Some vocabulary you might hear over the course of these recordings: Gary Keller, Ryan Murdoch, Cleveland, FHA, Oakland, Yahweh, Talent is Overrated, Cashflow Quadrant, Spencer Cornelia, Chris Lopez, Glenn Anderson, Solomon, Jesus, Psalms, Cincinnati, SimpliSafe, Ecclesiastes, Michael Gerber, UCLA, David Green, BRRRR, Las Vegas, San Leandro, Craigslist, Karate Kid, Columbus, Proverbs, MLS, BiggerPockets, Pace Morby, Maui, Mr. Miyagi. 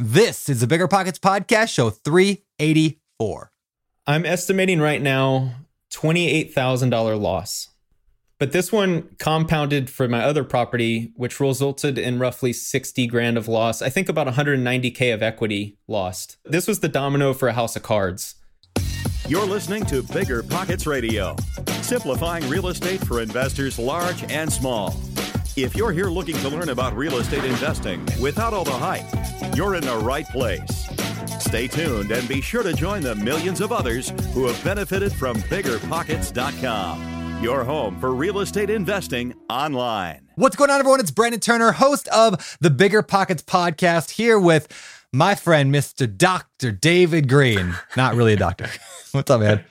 This is the BiggerPockets Podcast, show 384. I'm estimating right now $28,000 loss. But this one compounded for my other property, which resulted in roughly 60 grand of loss. I think about 190K of equity lost. This was the domino for a house of cards. You're listening to Bigger Pockets Radio, simplifying real estate for investors large and small. If you're here looking to learn about real estate investing without all the hype, you're in the right place. Stay tuned and be sure to join the millions of others who have benefited from BiggerPockets.com. Your home for real estate investing online. What's going on, everyone? It's Brandon Turner, host of the Bigger Pockets Podcast, here with my friend, Mr. Dr. David Green. Not really a doctor. What's up, man?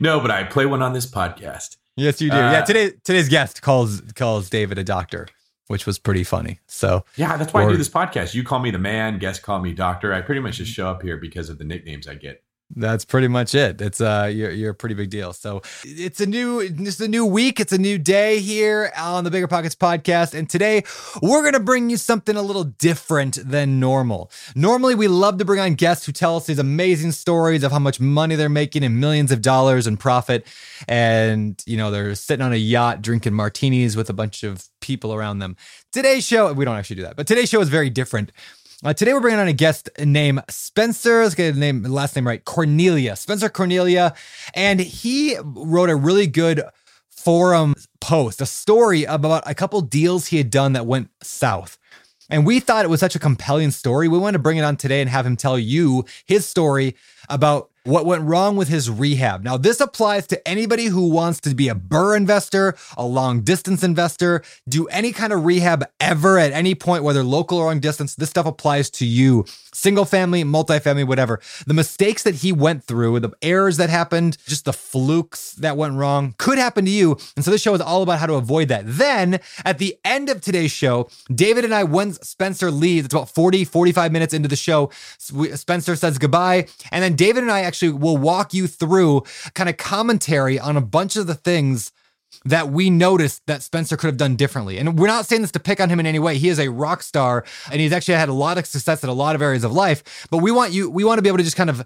No, but I play one on this podcast. Yes, you do. Today's guest calls David a doctor, which was pretty funny. So yeah, that's why I do this podcast. You call me the man, guests call me doctor. I pretty much just show up here because of the nicknames I get. That's pretty much it. It's you're a pretty big deal. So it's a new week. It's a new day here on the Bigger Pockets Podcast. And today we're going to bring you something a little different than normal. Normally we love to bring on guests who tell us these amazing stories of how much money they're making and millions of dollars in profit. And, you know, they're sitting on a yacht drinking martinis with a bunch of people around them. Today's show, we don't actually do that, but today's show is very different. Today, we're bringing on a guest named Spencer. Let's get the last name right. Cornelia. Spencer Cornelia. And he wrote a really good forum post, a story about a couple deals he had done that went south. And we thought it was such a compelling story. We wanted to bring it on today and have him tell you his story about what went wrong with his rehab. Now, this applies to anybody who wants to be a BRRRR investor, a long-distance investor, do any kind of rehab ever at any point, whether local or long-distance. This stuff applies to you. Single-family, multifamily, whatever. The mistakes that he went through, the errors that happened, just the flukes that went wrong could happen to you. And so this show is all about how to avoid that. Then, at the end of today's show, David and I, once Spencer leaves, it's about 40, 45 minutes into the show, Spencer says goodbye, and then David and I actually will walk you through kind of commentary on a bunch of the things that we noticed that Spencer could have done differently. And we're not saying this to pick on him in any way. He is a rock star and he's actually had a lot of success in a lot of areas of life, but we want to be able to just kind of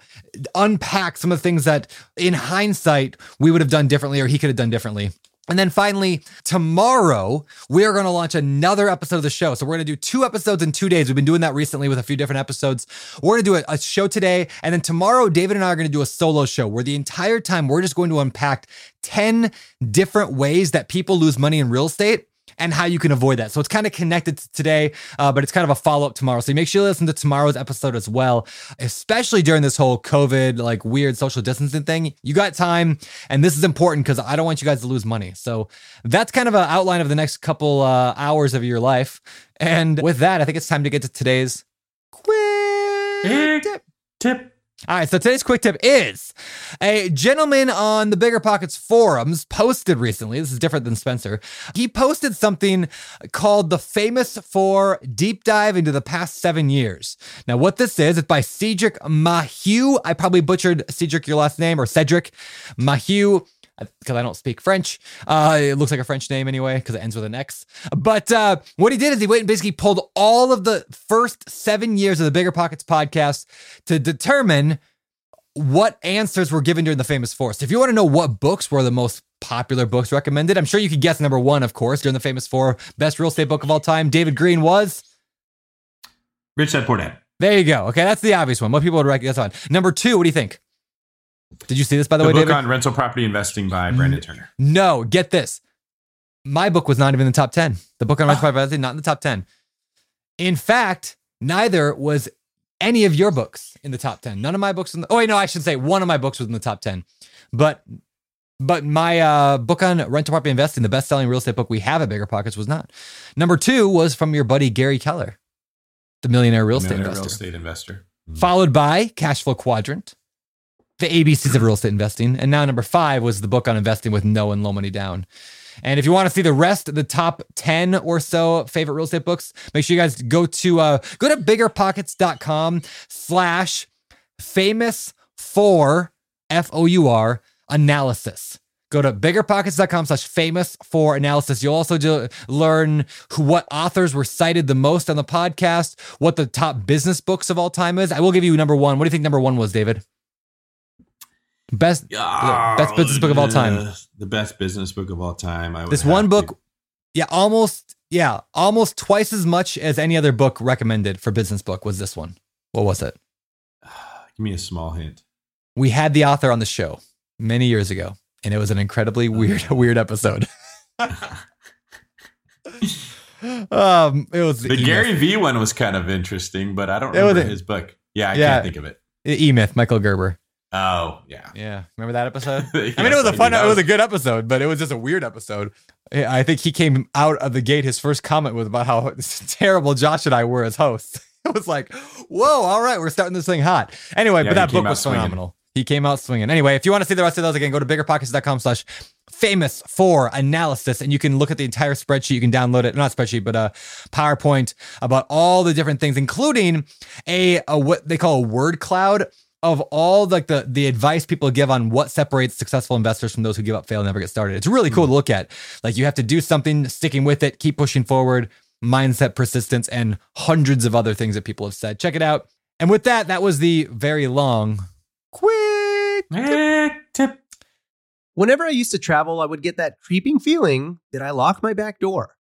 unpack some of the things that in hindsight we would have done differently or he could have done differently. And then finally, tomorrow, we are going to launch another episode of the show. So we're going to do two episodes in 2 days. We've been doing that recently with a few different episodes. We're going to do a show today. And then tomorrow, David and I are going to do a solo show where the entire time we're just going to unpack 10 different ways that people lose money in real estate and how you can avoid that. So it's kind of connected to today, but it's kind of a follow-up tomorrow. So make sure you listen to tomorrow's episode as well, especially during this whole COVID, like weird social distancing thing. You got time, and this is important because I don't want you guys to lose money. So that's kind of an outline of the next couple hours of your life. And with that, I think it's time to get to today's quick tip. All right, so today's quick tip is a gentleman on the BiggerPockets forums posted recently. This is different than Spencer. He posted something called the Famous for Deep Dive into the Past 7 Years. Now, what this is, it's by Cedric Mahieu. I probably butchered Cedric, your last name, or Cedric Mahieu, because I don't speak French. It looks like a French name anyway, because it ends with an X. But what he did is he went and basically pulled all of the first 7 years of the BiggerPockets podcast to determine what answers were given during the Famous Four. So if you want to know what books were the most popular books recommended, I'm sure you could guess number one, of course, during the Famous Four, best real estate book of all time. David Green was? Rich Dad Poor Dad. There you go. Okay, that's the obvious one. What people would recommend. That's on. Number two, what do you think? Did you see this, by the way, David? The book on rental property investing by Brandon Turner. No, get this. My book was not even in the top 10. The book on rental property investing, not in the top 10. In fact, neither was any of your books in the top 10. None of my books. I should say one of my books was in the top 10. But my book on rental property investing, the best-selling real estate book we have at BiggerPockets, was not. Number two was from your buddy Gary Keller, the Millionaire Real Estate Investor. Followed by Cashflow Quadrant, the ABCs of real estate investing. And now number five was the book on investing with no and low money down. And if you want to see the rest, the top 10 or so favorite real estate books, make sure you guys go to biggerpockets.com/famous4 FOUR analysis. Go to biggerpockets.com/famous for analysis. You'll also learn what authors were cited the most on the podcast, what the top business books of all time is. I will give you number one. What do you think number one was, David? Best business book of all time. The best business book of all time. Almost twice as much as any other book recommended for business book was this one. What was it? Give me a small hint. We had the author on the show many years ago, and it was an incredibly weird episode. It was the Gary V one was kind of interesting, but I don't remember his book. Yeah, I can't think of it. E-Myth, Michael Gerber. Oh yeah, yeah. Remember that episode? I mean, it was a fun, it was a good episode, but it was just a weird episode. I think he came out of the gate. His first comment was about how terrible Josh and I were as hosts. It was like, whoa, all right, we're starting this thing hot. Anyway, but that book was phenomenal. He came out swinging. Anyway, if you want to see the rest of those again, go to biggerpockets.com/famous for analysis, and you can look at the entire spreadsheet. You can download it, not spreadsheet, but a PowerPoint about all the different things, including a what they call a word cloud of all the advice people give on what separates successful investors from those who give up, fail, and never get started. It's really cool to look at. Like, you have to do something, sticking with it, keep pushing forward, mindset, persistence, and hundreds of other things that people have said. Check it out. And with that, that was the very long quick tip. Whenever I used to travel, I would get that creeping feeling that I locked my back door.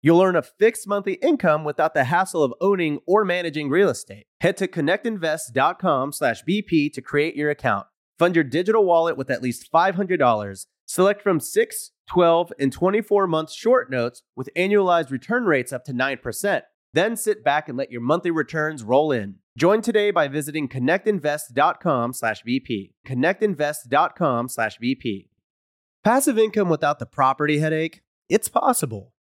You'll earn a fixed monthly income without the hassle of owning or managing real estate. Head to connectinvest.com/BP to create your account. Fund your digital wallet with at least $500. Select from 6, 12, and 24-month short notes with annualized return rates up to 9%. Then sit back and let your monthly returns roll in. Join today by visiting connectinvest.com/BP. Connectinvest.com/BP. Passive income without the property headache? It's possible.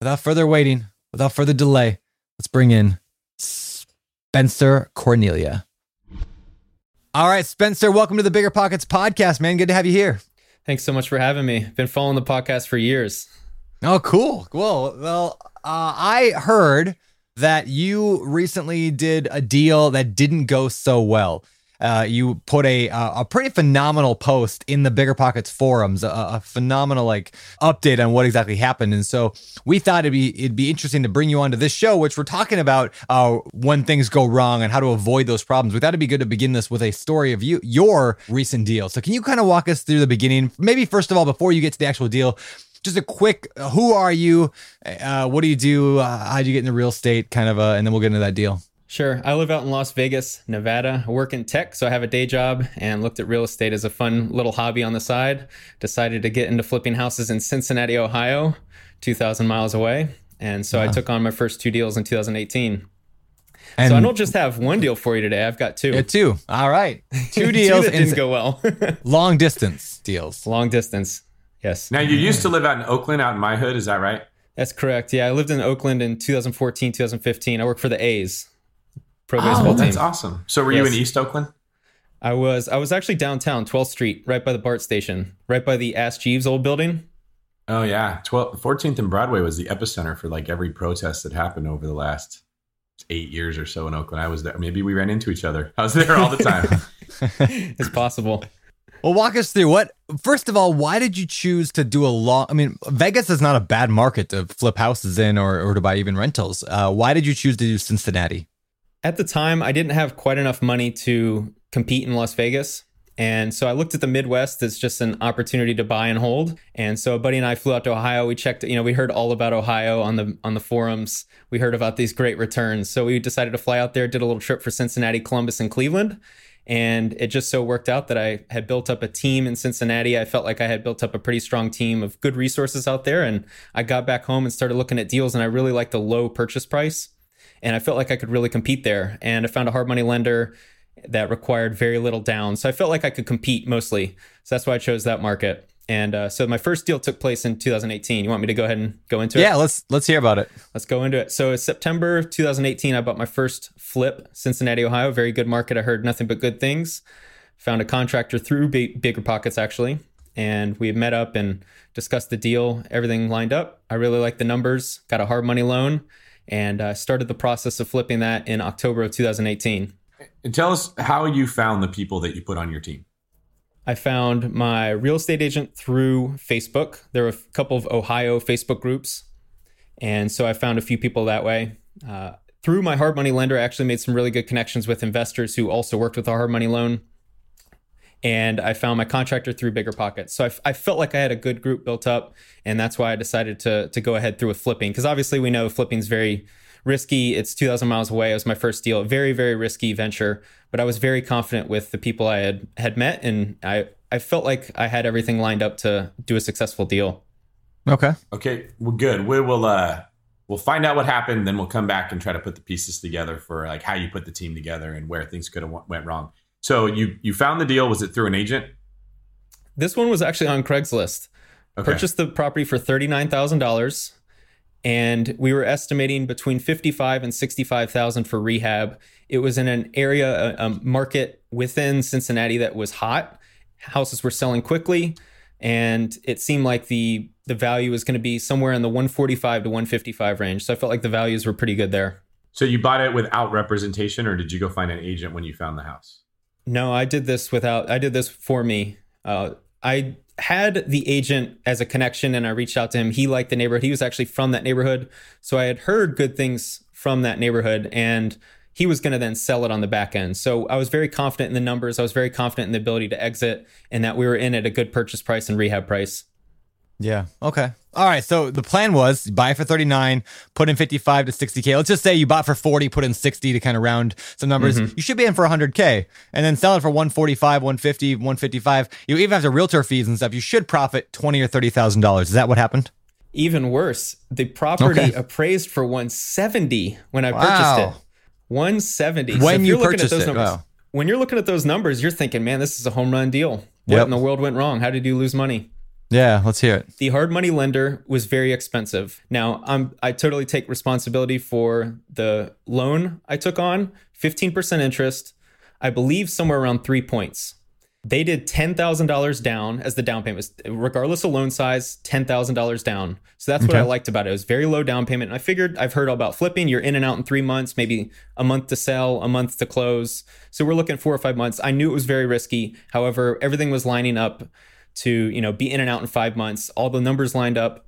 without further waiting, without further delay, let's bring in Spencer Cornelia. All right, Spencer, welcome to the Bigger Pockets podcast, man. Good to have you here. Thanks so much for having me. Been following the podcast for years. Oh, cool. Cool. Well, I heard that you recently did a deal that didn't go so well. You put a pretty phenomenal post in the BiggerPockets forums, a phenomenal like update on what exactly happened. And so we thought it'd be interesting to bring you onto this show, which we're talking about when things go wrong and how to avoid those problems. We thought it'd be good to begin this with a story of your recent deal. So can you kind of walk us through the beginning? Maybe first of all, before you get to the actual deal, just a quick, who are you? What do you do? How'd you get into real estate? Kind of, and then we'll get into that deal. Sure. I live out in Las Vegas, Nevada. I work in tech, so I have a day job and looked at real estate as a fun little hobby on the side. Decided to get into flipping houses in Cincinnati, Ohio, 2,000 miles away. And so I took on my first two deals in 2018. And so I don't just have one deal for you today. I've got two. Two. All right. Two deals. Two that didn't go well. Long distance deals. Long distance. Yes. Now, you used to live out in Oakland, out in my hood. Is that right? That's correct. Yeah. I lived in Oakland in 2014, 2015. I worked for the A's. Pro baseball team. That's awesome. So were you in East Oakland? I was actually downtown, 12th Street, right by the BART station, right by the Ask Jeeves old building. Oh, yeah. 14th and Broadway was the epicenter for like every protest that happened over the last 8 years or so in Oakland. I was there. Maybe we ran into each other. I was there all the time. It's possible. Well, walk us through first of all, why did you choose to do Vegas is not a bad market to flip houses in or to buy even rentals. Why did you choose to do Cincinnati? At the time, I didn't have quite enough money to compete in Las Vegas. And so I looked at the Midwest as just an opportunity to buy and hold. And so a buddy and I flew out to Ohio. We checked, we heard all about Ohio on the forums. We heard about these great returns. So we decided to fly out there, did a little trip for Cincinnati, Columbus, and Cleveland. And it just so worked out that I had built up a team in Cincinnati. I felt like I had built up a pretty strong team of good resources out there. And I got back home and started looking at deals. And I really liked the low purchase price. And I felt like I could really compete there. And I found a hard money lender that required very little down. So I felt like I could compete mostly. So that's why I chose that market. And so my first deal took place in 2018. You want me to go ahead and go into it? Yeah, let's hear about it. Let's go into it. So it's September 2018, I bought my first flip, Cincinnati, Ohio. Very good market. I heard nothing but good things. Found a contractor through BiggerPockets, actually. And we met up and discussed the deal. Everything lined up. I really liked the numbers. Got a hard money loan. And I started the process of flipping that in October of 2018. And tell us how you found the people that you put on your team. I found my real estate agent through Facebook. There were a couple of Ohio Facebook groups. And so I found a few people that way. Through my hard money lender, I actually made some really good connections with investors who also worked with a hard money loan. And I found my contractor through BiggerPockets. So I felt like I had a good group built up. And that's why I decided to go ahead through with flipping. Because obviously we know flipping is very risky. It's 2,000 miles away. It was my first deal. Very, very risky venture. But I was very confident with the people I had met. And I felt like I had everything lined up to do a successful deal. Okay. Well, good. We will we'll find out what happened. Then we'll come back and try to put the pieces together for like how you put the team together and where things could have went wrong. So you found the deal. Was it through an agent? This one was actually on Craigslist. Okay. Purchased the property for $39,000, and we were estimating between $55,000 and $65,000 for rehab. It was in an area, a market within Cincinnati that was hot. Houses were selling quickly, and it seemed like the value was going to be somewhere in the $145,000 to $155,000 range. So I felt like the values were pretty good there. So you bought it without representation, or did you go find an agent when you found the house? No, I did this for me. I had the agent as a connection and I reached out to him. He liked the neighborhood. He was actually from that neighborhood. So I had heard good things from that neighborhood and he was going to then sell it on the back end. So I was very confident in the numbers. I was very confident in the ability to exit and that we were in at a good purchase price and rehab price. Yeah. Okay. All right. So the plan was buy for 39, put in 55 to 60K. Let's just say you bought for 40, put in 60 to kind of round some numbers. Mm-hmm. You should be in for 100K and then sell it for 145, 150, 155. You even after realtor fees and stuff, you should profit $20,000 or $30,000. Is that what happened? Even worse. The property appraised for 170 when I purchased it. 170. When so you purchased those numbers, when you're looking at those numbers, you're thinking, man, this is a home run deal. What in the world went wrong? How did you lose money? Yeah, let's hear it. The hard money lender was very expensive. Now, I totally take responsibility for the loan I took on, 15% interest, I believe somewhere around 3 points. They did $10,000 down as the down payment, regardless of loan size, $10,000 down. So that's what I liked about it. It was very low down payment. And I figured, I've heard all about flipping. You're in and out in 3 months, maybe a month to sell, a month to close. So we're looking 4 or 5 months. I knew it was very risky. However, everything was lining up to, you know, be in and out in 5 months. All the numbers lined up.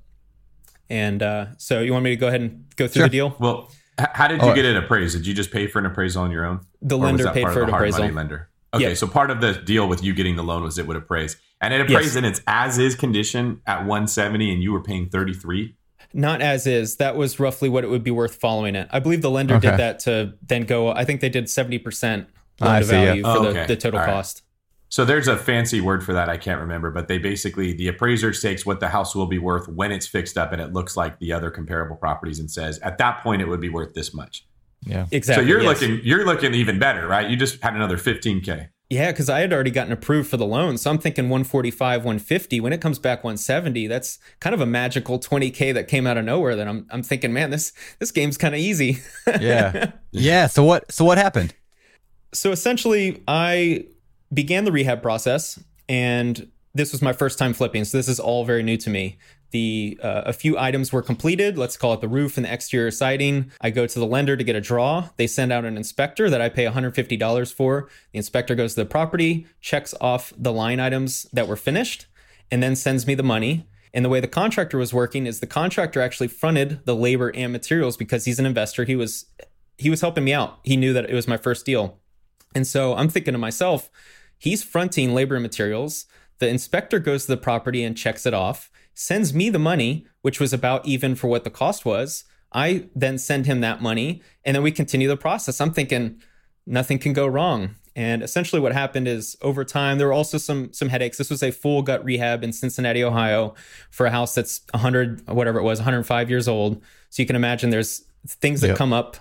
And so you want me to go ahead and go through the deal? Well, how did you get it appraised? Did you just pay for an appraisal on your own? The lender paid for an appraisal. Okay, yeah. So part of the deal with you getting the loan was it would appraise. And it appraised in its as-is condition at 170 and you were paying 33? Not as-is. That was roughly what it would be worth following it. I believe the lender did that to then go, I think they did 70% loan-to-value for the total cost. So there's a fancy word for that. I can't remember. But they basically, the appraiser takes what the house will be worth when it's fixed up and it looks like the other comparable properties and says, at that point, it would be worth this much. Yeah, exactly. So you're looking even better, right? You just had another 15K. Yeah, because I had already gotten approved for the loan. So I'm thinking 145, 150. When it comes back 170, that's kind of a magical 20K that came out of nowhere that I'm thinking, man, this game's kind of easy. Yeah. So what happened? So essentially I began the rehab process, and this was my first time flipping. So this is all very new to me. A few items were completed. Let's call it the roof and the exterior siding. I go to the lender to get a draw. They send out an inspector that I pay $150 for. The inspector goes to the property, checks off the line items that were finished, and then sends me the money. And the way the contractor was working is the contractor actually fronted the labor and materials because he's an investor. He was helping me out. He knew that it was my first deal. And so I'm thinking to myself, he's fronting labor and materials. The inspector goes to the property and checks it off, sends me the money, which was about even for what the cost was. I then send him that money, and then we continue the process. I'm thinking nothing can go wrong. And essentially what happened is over time, there were also some headaches. This was a full gut rehab in Cincinnati, Ohio for a house that's 105 years old. So you can imagine there's things that come up.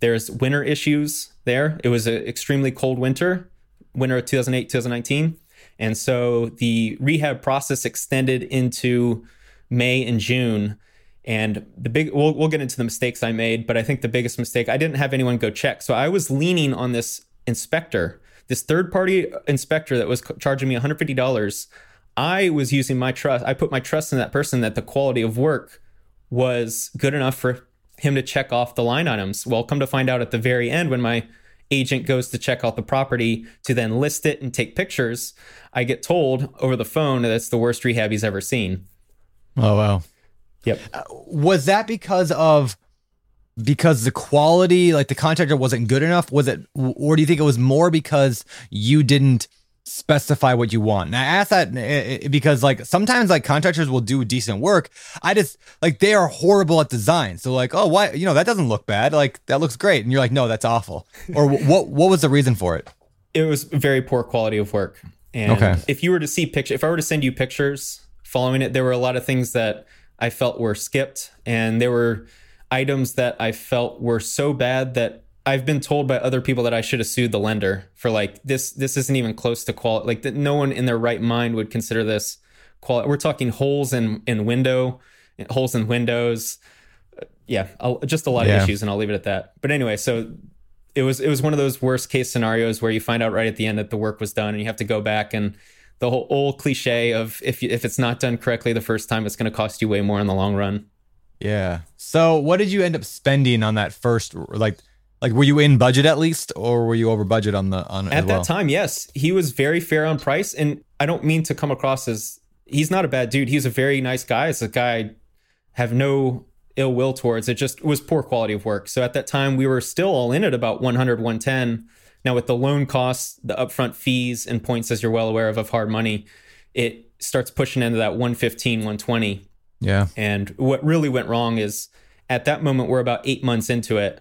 There's winter issues there. It was an extremely cold winter of 2008, 2019. And so the rehab process extended into May and June. And we'll get into the mistakes I made, but I think the biggest mistake, I didn't have anyone go check. So I was leaning on this inspector, this third-party inspector that was charging me $150. I was using my trust. I put my trust in that person that the quality of work was good enough for him to check off the line items. Well, come to find out at the very end when my agent goes to check out the property to then list it and take pictures, I get told over the phone that it's the worst rehab he's ever seen. Oh, wow. Yep. Was that because the quality, like the contractor wasn't good enough? Was it, or do you think it was more because you didn't specify what you want? And I ask that because like sometimes like contractors will do decent work. I just like, they are horrible at design. So like, oh, why, you know, that doesn't look bad. Like that looks great. And you're like, no, that's awful. Or what was the reason for it? It was very poor quality of work. And if I were to send you pictures following it, there were a lot of things that I felt were skipped. And there were items that I felt were so bad that I've been told by other people that I should have sued the lender for like, this isn't even close to quality. Like that no one in their right mind would consider this quality. We're talking holes holes in windows. Yeah. Just a lot of issues, and I'll leave it at that. But anyway, so it was one of those worst case scenarios where you find out right at the end that the work was done and you have to go back, and the whole old cliche of if it's not done correctly the first time, it's going to cost you way more in the long run. Yeah. So what did you end up spending on that first, like, were you in budget at least, or were you over budget that time? Yes. He was very fair on price. And I don't mean to come across as, he's not a bad dude. He's a very nice guy. It's a guy I have no ill will towards. It just was poor quality of work. So at that time we were still all in at about 100, 110. Now with the loan costs, the upfront fees and points, as you're well aware of hard money, it starts pushing into that 115, 120. Yeah. And what really went wrong is at that moment, we're about 8 months into it.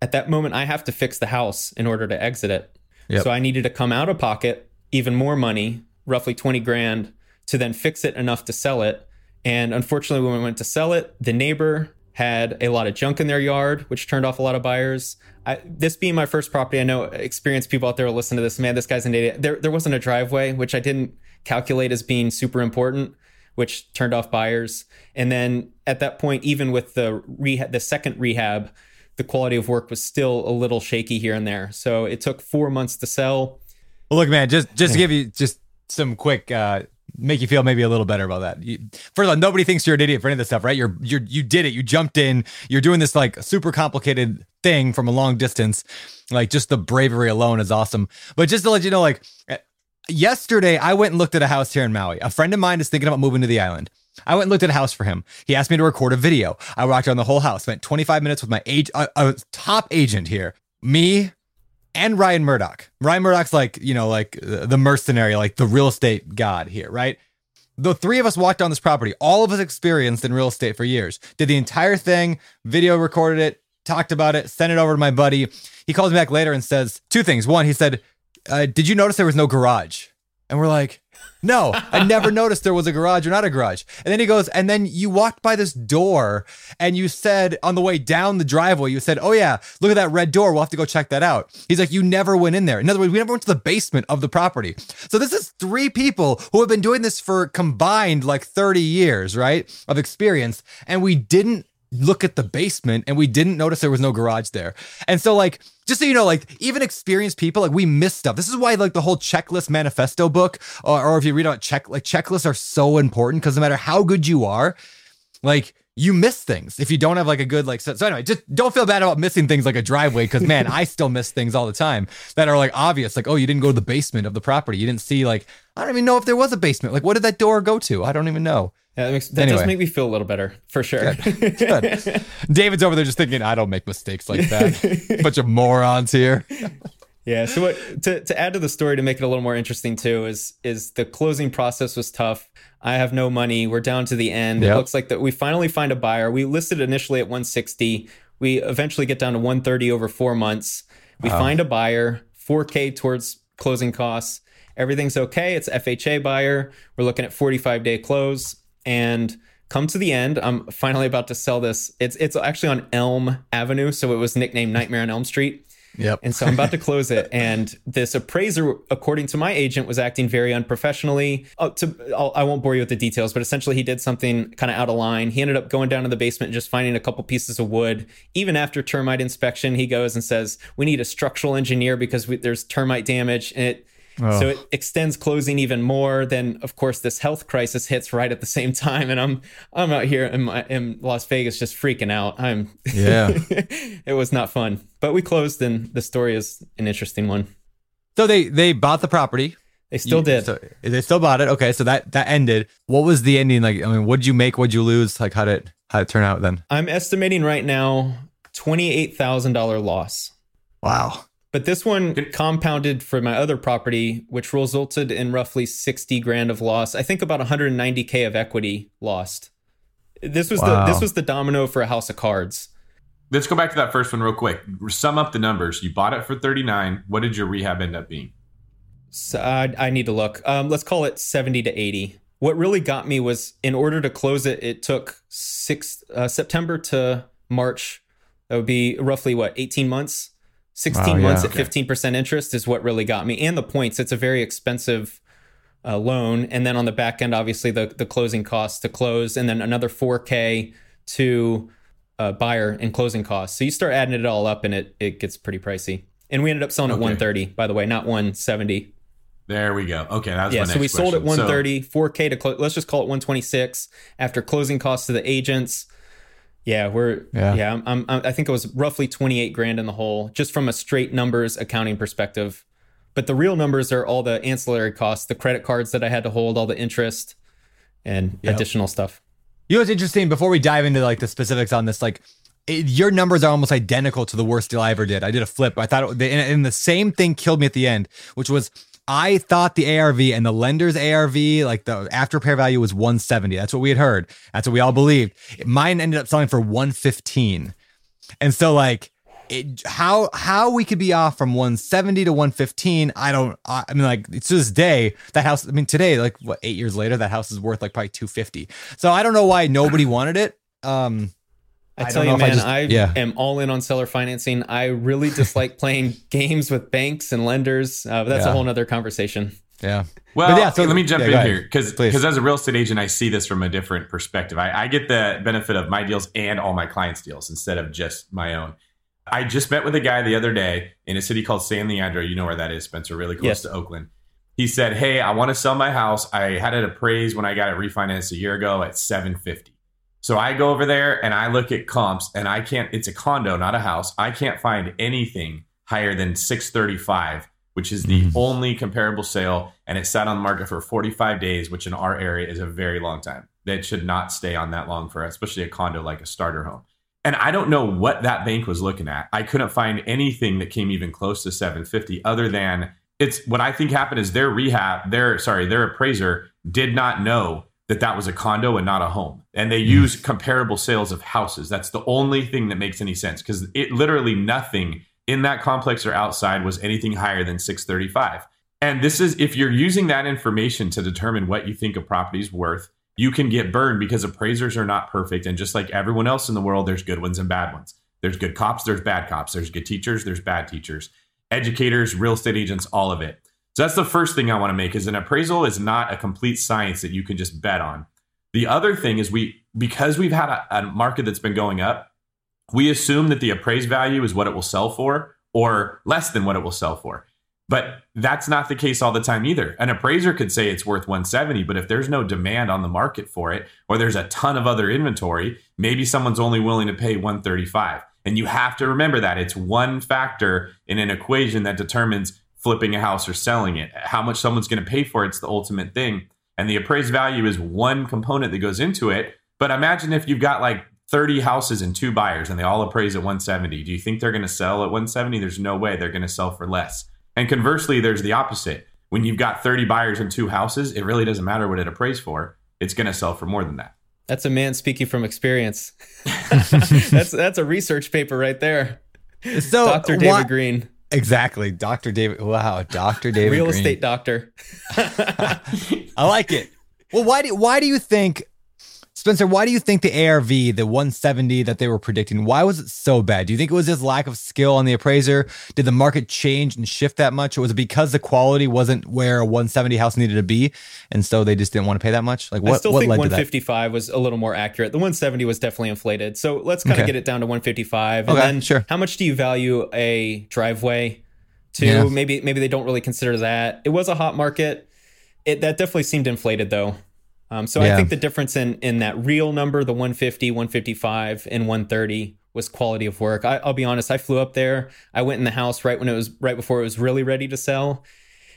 At that moment, I have to fix the house in order to exit it. Yep. So I needed to come out of pocket even more money, roughly 20 grand, to then fix it enough to sell it. And unfortunately, when we went to sell it, the neighbor had a lot of junk in their yard, which turned off a lot of buyers. This being my first property, I know experienced people out there will listen to this. Man, this guy's an idiot. There wasn't a driveway, which I didn't calculate as being super important, which turned off buyers. And then at that point, even with the second rehab, the quality of work was still a little shaky here and there. So it took 4 months to sell. Well, look, man, just to give you just some quick, make you feel maybe a little better about that. First of all, nobody thinks you're an idiot for any of this stuff, right? You did it. You jumped in. You're doing this like super complicated thing from a long distance. Like just the bravery alone is awesome. But just to let you know, like yesterday I went and looked at a house here in Maui. A friend of mine is thinking about moving to the island. I went and looked at a house for him. He asked me to record a video. I walked around the whole house, spent 25 minutes with my top agent here, me and Ryan Murdoch. Ryan Murdoch's like, you know, like the mercenary, like the real estate god here, right? The three of us walked on this property. All of us experienced in real estate for years. Did the entire thing, video recorded it, talked about it, sent it over to my buddy. He calls me back later and says two things. One, he said, did you notice there was no garage? And we're like, no, I never noticed there was a garage or not a garage. And then he goes, and then you walked by this door and you said on the way down the driveway, you said, oh yeah, look at that red door. We'll have to go check that out. He's like, you never went in there. In other words, we never went to the basement of the property. So this is three people who have been doing this for combined like 30 years, right, of experience. And we didn't look at the basement and we didn't notice there was no garage there. And so like, just so you know, like even experienced people, like we miss stuff. This is why like the whole checklist manifesto book, or if you read on checklists are so important, because no matter how good you are, like you miss things if you don't have like a good like set. So anyway, just don't feel bad about missing things like a driveway, because man, I still miss things all the time that are like obvious. Like, oh, you didn't go to the basement of the property. You didn't see, like, I don't even know if there was a basement. Like, what did that door go to? I don't even know. Yeah, that does make me feel a little better, for sure. Good. Good. David's over there just thinking, I don't make mistakes like that. Bunch of morons here. Yeah, so what, to add to the story to make it a little more interesting too, is the closing process was tough. I have no money. We're down to the end. Yep. It looks like that we finally find a buyer. We listed initially at 160. We eventually get down to 130 over 4 months. We find a buyer, $4,000 towards closing costs. Everything's okay. It's FHA buyer. We're looking at 45-day close. And come to the end, I'm finally about to sell this. It's actually on Elm Avenue, so it was nicknamed Nightmare on Elm Street. Yep. And so I'm about to close it. And this appraiser, according to my agent, was acting very unprofessionally. I won't bore you with the details, but essentially he did something kind of out of line. He ended up going down to the basement and just finding a couple pieces of wood. Even after termite inspection, he goes and says, we need a structural engineer because there's termite damage. And So it extends closing even more. Then, of course, this health crisis hits right at the same time, and I'm out here in Las Vegas just freaking out. It was not fun. But we closed, and the story is an interesting one. So they bought the property. They still did. So they still bought it. Okay, so that ended. What was the ending like? I mean, what'd you make? What'd you lose? Like, how'd it turn out then? I'm estimating right now $28,000 loss. Wow. But this one compounded for my other property, which resulted in roughly $60,000 of loss. I think about $190,000 of equity lost. This was the domino for a house of cards. Let's go back to that first one real quick. Sum up the numbers. You bought it for $39,000. What did your rehab end up being? So I need to look. Let's call it $70,000 to $80,000. What really got me was, in order to close it, it took September to March. That would be roughly 18 months. 16 months at 15% interest is what really got me. And the points, it's a very expensive loan. And then on the back end, obviously, the closing costs to close. And then another $4,000 to buyer and closing costs. So you start adding it all up and it gets pretty pricey. And we ended up selling at 130, by the way, not 170. There we go. Okay, that was my next question. So we sold at 130, $4,000 to close. Let's just call it 126 after closing costs to the agents. Yeah, I think it was roughly $28,000 in the hole, just from a straight numbers accounting perspective. But the real numbers are all the ancillary costs, the credit cards that I had to hold, all the interest, and additional stuff. You know what's interesting? Before we dive into like the specifics on this, like your numbers are almost identical to the worst deal I ever did. I did a flip. I thought, and the same thing killed me at the end, which was, I thought the ARV and the lender's ARV, like the after repair value, was 170. That's what we had heard. That's what we all believed. Mine ended up selling for 115. And so like how we could be off from 170 to 115, I mean, like, it's to this day, that house, I mean, today, like what, 8 years later, that house is worth like probably 250. So I don't know why nobody wanted it. I tell you, man, I am all in on seller financing. I really dislike playing games with banks and lenders. But that's a whole nother conversation. Yeah. Well, so let me jump in here because as a real estate agent, I see this from a different perspective. I get the benefit of my deals and all my clients' deals instead of just my own. I just met with a guy the other day in a city called San Leandro. You know where that is, Spencer, really close to Oakland. He said, hey, I want to sell my house. I had it appraised when I got it refinanced a year ago at $750,000. So I go over there and I look at comps and I can't, it's a condo, not a house. I can't find anything higher than $635,000, which is the only comparable sale. And it sat on the market for 45 days, which in our area is a very long time. That should not stay on that long for especially a condo like a starter home. And I don't know what that bank was looking at. I couldn't find anything that came even close to $750,000 other than it's what I think happened is their appraiser did not know that that was a condo and not a home. And they use comparable sales of houses. That's the only thing that makes any sense because it literally nothing in that complex or outside was anything higher than $635,000. And this is if you're using that information to determine what you think a property's worth, you can get burned because appraisers are not perfect. And just like everyone else in the world, there's good ones and bad ones. There's good cops, there's bad cops, there's good teachers, there's bad teachers, educators, real estate agents, all of it. So that's the first thing I want to make is an appraisal is not a complete science that you can just bet on. The other thing is because we've had a market that's been going up, we assume that the appraised value is what it will sell for or less than what it will sell for. But that's not the case all the time either. An appraiser could say it's worth $170,000, but if there's no demand on the market for it, or there's a ton of other inventory, maybe someone's only willing to pay $135,000. And you have to remember that it's one factor in an equation that determines flipping a house or selling it. How much someone's going to pay for it's the ultimate thing. And the appraised value is one component that goes into it. But imagine if you've got like 30 houses and two buyers and they all appraise at $170,000. Do you think they're going to sell at $170,000? There's no way they're going to sell for less. And conversely, there's the opposite. When you've got 30 buyers and two houses, it really doesn't matter what it appraised for. It's going to sell for more than that. That's a man speaking from experience. That's a research paper right there. So Dr. David Green. Exactly. Dr. David. Wow. Dr. David Green. Real estate doctor. I like it. Well, why do you think, Spencer, why do you think the ARV, the 170 that they were predicting, why was it so bad? Do you think it was just lack of skill on the appraiser? Did the market change and shift that much? Or was it because the quality wasn't where a 170 house needed to be? And so they just didn't want to pay that much? Like what, I still what think led 155 to that? Was a little more accurate. The 170 was definitely inflated. So let's kind of get it down to 155. And then sure. How much do you value a driveway to? Yeah. Maybe they don't really consider that. It was a hot market. That definitely seemed inflated though. I think the difference in that real number, the 150, 155, and 130 was quality of work. I'll be honest, I flew up there. I went in the house right before it was really ready to sell.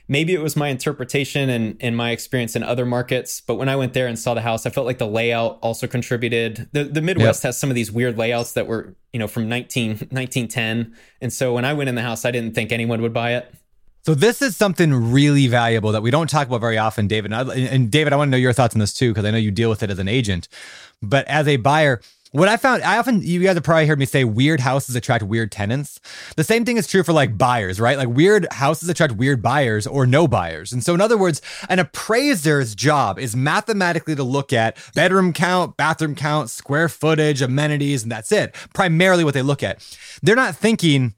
Maybe it was my interpretation and my experience in other markets, but when I went there and saw the house, I felt like the layout also contributed. The Midwest has some of these weird layouts that were, from 1910. And so when I went in the house, I didn't think anyone would buy it. So this is something really valuable that we don't talk about very often, David. And David, I want to know your thoughts on this too, because I know you deal with it as an agent. But as a buyer, what I found, you guys have probably heard me say weird houses attract weird tenants. The same thing is true for like buyers, right? Like weird houses attract weird buyers or no buyers. And so in other words, an appraiser's job is mathematically to look at bedroom count, bathroom count, square footage, amenities, and that's it. Primarily what they look at. They're not thinking,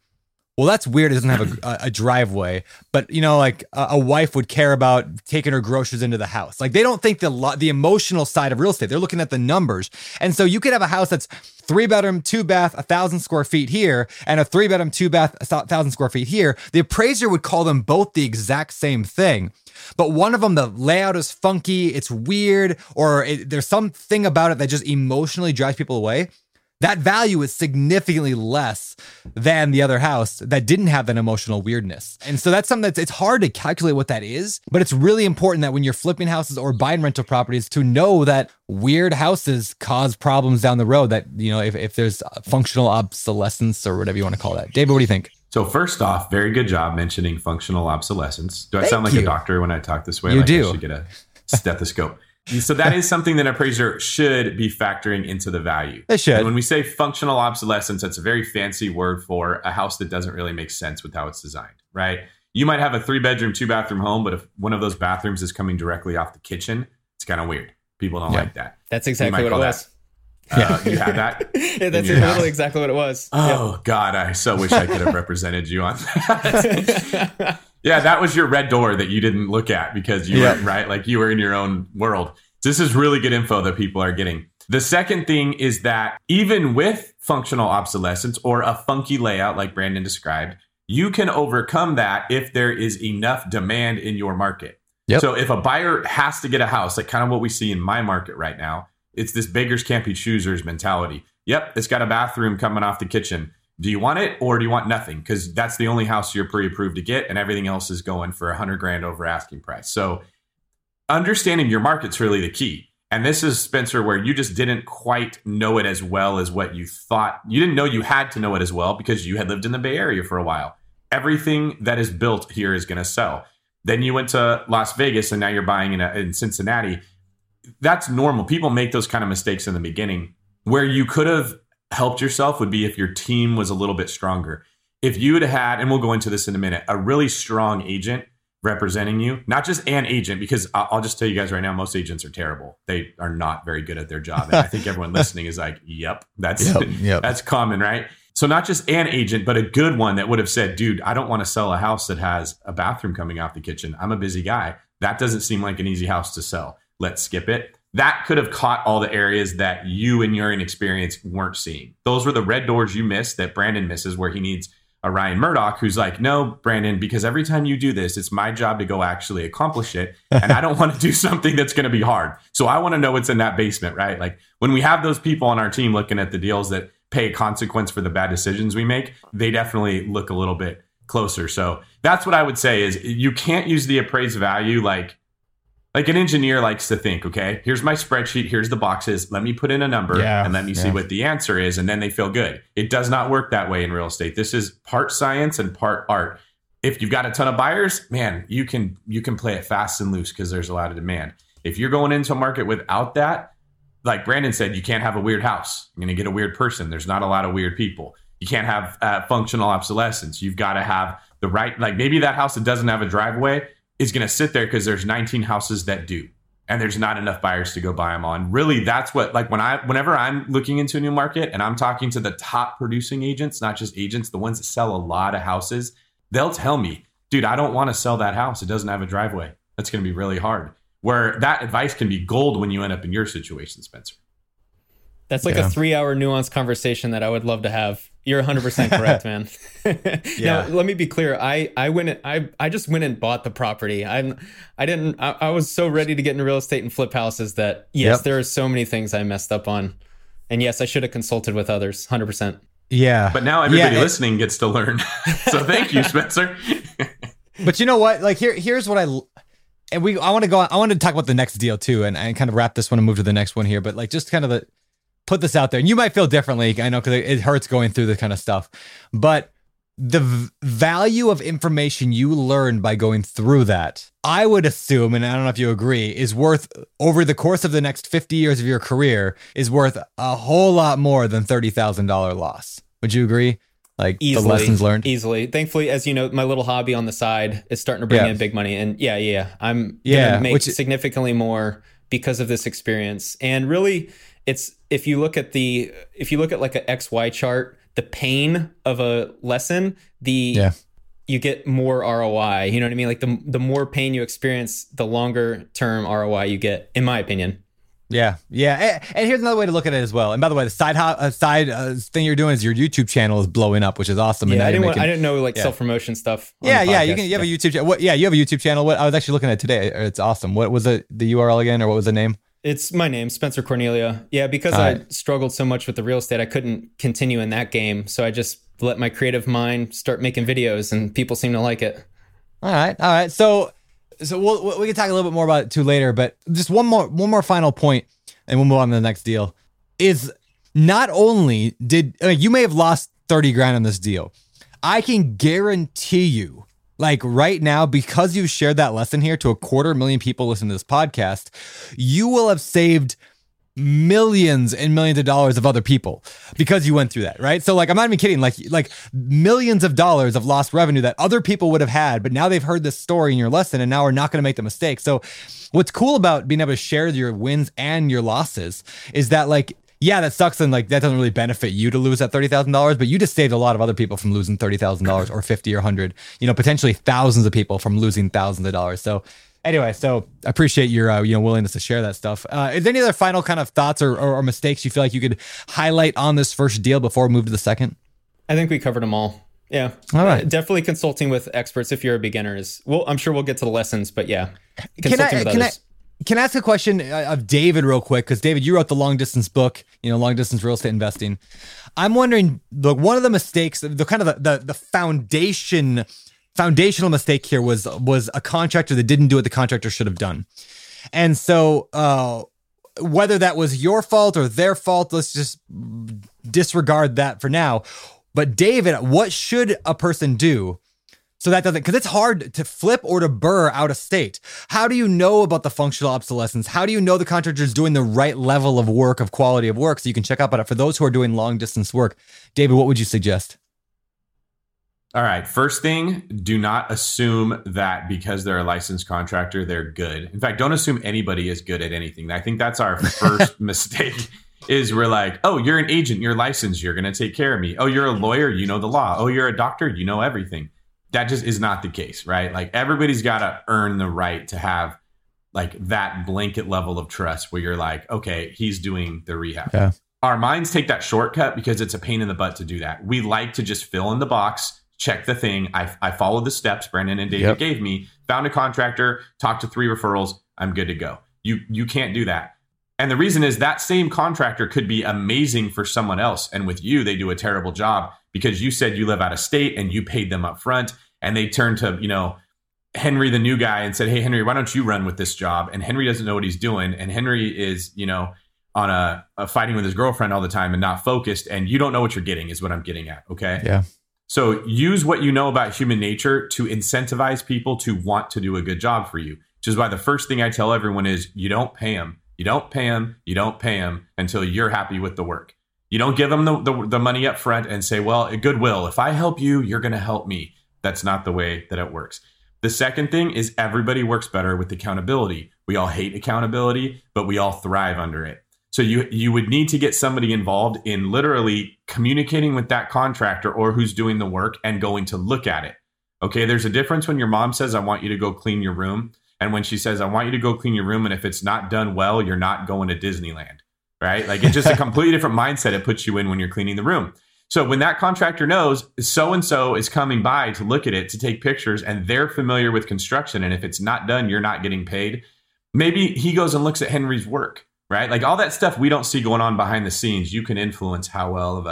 well, that's weird. It doesn't have a driveway, but like a wife would care about taking her groceries into the house. Like they don't think the emotional side of real estate. They're looking at the numbers. And so you could have a house that's 3-bedroom, 2-bath, 1,000 square feet here, and a 3-bedroom, 2-bath, 1,000 square feet here. The appraiser would call them both the exact same thing. But one of them, the layout is funky, it's weird, or there's something about it that just emotionally drives people away. That value is significantly less than the other house that didn't have that emotional weirdness. And so that's something it's hard to calculate what that is, but it's really important that when you're flipping houses or buying rental properties to know that weird houses cause problems down the road that, if there's functional obsolescence or whatever you want to call that. David, what do you think? So first off, very good job mentioning functional obsolescence. Do I sound like a doctor when I talk this way? You do. I should get a stethoscope. So that is something that an appraiser should be factoring into the value. They should. And when we say functional obsolescence, that's a very fancy word for a house that doesn't really make sense with how it's designed, right? You might have a 3-bedroom, 2-bathroom home, but if one of those bathrooms is coming directly off the kitchen, it's kind of weird. People don't like that. That's exactly what it was. You had that? Yeah, that's totally exactly what it was. Oh, yep. God, I so wish I could have represented you on that. Yeah, that was your red door that you didn't look at because you were in your own world. This is really good info that people are getting. The second thing is that even with functional obsolescence or a funky layout like Brandon described, you can overcome that if there is enough demand in your market. Yep. So if a buyer has to get a house, like kind of what we see in my market right now, it's this beggars can't be choosers mentality. Yep, it's got a bathroom coming off the kitchen. Do you want it or do you want nothing? Because that's the only house you're pre-approved to get and everything else is going for $100,000 over asking price. So understanding your market's really the key. And this is, Spencer, where you just didn't quite know it as well as what you thought. You didn't know you had to know it as well because you had lived in the Bay Area for a while. Everything that is built here is going to sell. Then you went to Las Vegas and now you're buying in Cincinnati. That's normal. People make those kind of mistakes in the beginning. Where you could have helped yourself would be if your team was a little bit stronger. If you had had, and we'll go into this in a minute, a really strong agent representing you, not just an agent, because I'll just tell you guys right now, most agents are terrible. They are not very good at their job. And I think everyone listening is like, yep, that's common, right? So not just an agent, but a good one that would have said, dude, I don't want to sell a house that has a bathroom coming off the kitchen. I'm a busy guy. That doesn't seem like an easy house to sell. Let's skip it. That could have caught all the areas that you and your inexperience weren't seeing. Those were the red doors you missed that Brandon misses, where he needs a Ryan Murdoch who's like, no, Brandon, because every time you do this, it's my job to go actually accomplish it. And I don't want to do something that's going to be hard. So I want to know what's in that basement, right? Like when we have those people on our team looking at the deals that pay a consequence for the bad decisions we make, they definitely look a little bit closer. So that's what I would say is you can't use the appraised value like an engineer likes to think, okay, here's my spreadsheet, here's the boxes, let me put in a number and let me see what the answer is, and then they feel good. It does not work that way in real estate. This is part science and part art. If you've got a ton of buyers, man, you can play it fast and loose because there's a lot of demand. If you're going into a market without that, like Brandon said, you can't have a weird house. You're going to get a weird person. There's not a lot of weird people. You can't have functional obsolescence. You've got to have the right, like maybe that house that doesn't have a driveway is going to sit there because there's 19 houses that do, and there's not enough buyers to go buy them on. Really, that's what, like whenever I'm looking into a new market and I'm talking to the top producing agents, not just agents, the ones that sell a lot of houses, they'll tell me, dude, I don't want to sell that house. It doesn't have a driveway. That's going to be really hard. Where that advice can be gold when you end up in your situation, Spencer. That's like a 3-hour nuanced conversation that I would love to have. You're 100% correct, man. Now, let me be clear. I just went and bought the property. I was so ready to get into real estate and flip houses that there are so many things I messed up on. And yes, I should have consulted with others, 100%. Yeah. But now everybody listening gets to learn. So thank you, Spencer. But you know what? Like here's what I want to talk about the next deal too, and kind of wrap this one and move to the next one here, but like just kind of put this out there, and you might feel differently. I know, because it hurts going through this kind of stuff, but the value of information you learn by going through that, I would assume, and I don't know if you agree, is worth over the course of the next 50 years of your career is worth a whole lot more than $30,000 loss. Would you agree? Like easily, the lessons learned? Easily. Thankfully, as you know, my little hobby on the side is starting to bring in big money, and I'm gonna make significantly more because of this experience. And really, it's if you look at like an XY chart, the pain of a lesson, you get more ROI. You know what I mean? Like the more pain you experience, the longer term ROI you get, in my opinion. Yeah. And here's another way to look at it as well. And by the way, the side thing you're doing is your YouTube channel is blowing up, which is awesome. And I didn't know self-promotion stuff. You have a YouTube channel. Yeah, you have a YouTube channel. What I was actually looking at today. It's awesome. What was the URL again, or what was the name? It's my name, Spencer Cornelia. Yeah, because I struggled so much with the real estate, I couldn't continue in that game. So I just let my creative mind start making videos, and people seem to like it. All right. So we can talk a little bit more about it too later, but just one more final point, and we'll move on to the next deal. Is not only you may have lost $30,000 on this deal, I can guarantee you, like right now, because you've shared that lesson here to 250,000 people listening to this podcast, you will have saved millions and millions of dollars of other people because you went through that, right? So like, I'm not even kidding, like millions of dollars of lost revenue that other people would have had, but now they've heard this story and your lesson, and now we're not going to make the mistake. So what's cool about being able to share your wins and your losses is that like, yeah, that sucks, and like that doesn't really benefit you to lose that $30,000, but you just saved a lot of other people from losing $30,000 or $50,000 or $100,000, potentially thousands of people from losing thousands of dollars. So Anyway, so I appreciate your willingness to share that stuff. Is there any other final kind of thoughts or mistakes you feel like you could highlight on this first deal before we move to the second? I think we covered them all. Yeah. All right. Definitely consulting with experts if you're a beginner is. Well, I'm sure we'll get to the lessons, but yeah. Consulting with others. Can I ask a question of David real quick? Because David, you wrote the long distance book, long distance real estate investing. I'm wondering, one of the mistakes, the foundational mistake here was a contractor that didn't do what the contractor should have done. And so whether that was your fault or their fault, let's just disregard that for now. But David, what should a person do? So that doesn't, because it's hard to flip or to burr out of state. How do you know about the functional obsolescence? How do you know the contractor is doing the right level of work, of quality of work, so you can check up on it? For those who are doing long distance work, David, what would you suggest? All right. First thing, do not assume that because they're a licensed contractor, they're good. In fact, don't assume anybody is good at anything. I think that's our first mistake. Is we're like, oh, you're an agent, you're licensed, you're going to take care of me. Oh, you're a lawyer, you know the law. Oh, you're a doctor, you know everything. That just is not the case, right? Like everybody's got to earn the right to have like that blanket level of trust where you're like, okay, he's doing the rehab. Yeah. Our minds take that shortcut because it's a pain in the butt to do that. We like to just fill in the box, check the thing. I followed the steps Brandon and David gave me, found a contractor, talked to 3 referrals. I'm good to go. You can't do that. And the reason is that same contractor could be amazing for someone else. And with you, they do a terrible job because you said you live out of state and you paid them up front. And they turned to, Henry, the new guy, and said, hey, Henry, why don't you run with this job? And Henry doesn't know what he's doing. And Henry is, on a fighting with his girlfriend all the time and not focused. And you don't know what you're getting is what I'm getting at. Okay. Yeah. So use what you know about human nature to incentivize people to want to do a good job for you, which is why the first thing I tell everyone is you don't pay them. You don't pay them. You don't pay them until you're happy with the work. You don't give them the money up front and say, well, goodwill. If I help you, you're going to help me. That's not the way that it works. The second thing is everybody works better with accountability. We all hate accountability, but we all thrive under it. So you would need to get somebody involved in literally communicating with that contractor or who's doing the work and going to look at it. Okay, there's a difference when your mom says, I want you to go clean your room. And when she says, I want you to go clean your room, and if it's not done well, you're not going to Disneyland, right? Like it's just a completely different mindset it puts you in when you're cleaning the room. So when that contractor knows so-and-so is coming by to look at it, to take pictures, and they're familiar with construction, and if it's not done, you're not getting paid. Maybe he goes and looks at Henry's work, right? Like all that stuff we don't see going on behind the scenes. You can influence how well of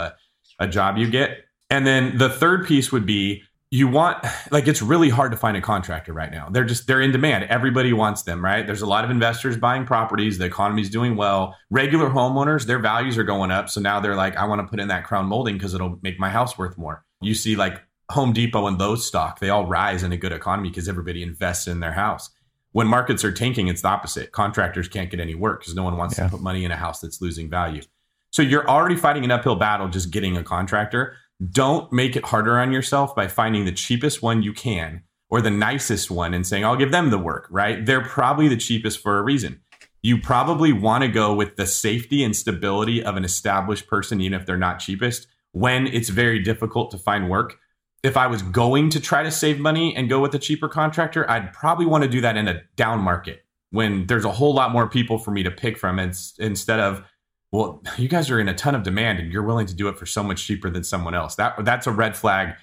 a job you get. And then the third piece would be, you want, like, it's really hard to find a contractor right now. They're in demand. Everybody wants them, right? There's a lot of investors buying properties. The economy's doing well. Regular homeowners, their values are going up. So now they're like, I want to put in that crown molding because it'll make my house worth more. You see like Home Depot and Lowe's stock, they all rise in a good economy because everybody invests in their house. When markets are tanking, it's the opposite. Contractors can't get any work because no one wants to put money in a house that's losing value. So you're already fighting an uphill battle just getting a contractor. Don't make it harder on yourself by finding the cheapest one you can or the nicest one and saying, I'll give them the work, right? They're probably the cheapest for a reason. You probably want to go with the safety and stability of an established person, even if they're not cheapest, when it's very difficult to find work. If I was going to try to save money and go with a cheaper contractor, I'd probably want to do that in a down market when there's a whole lot more people for me to pick from instead of, well, you guys are in a ton of demand and you're willing to do it for so much cheaper than someone else. That's a red flag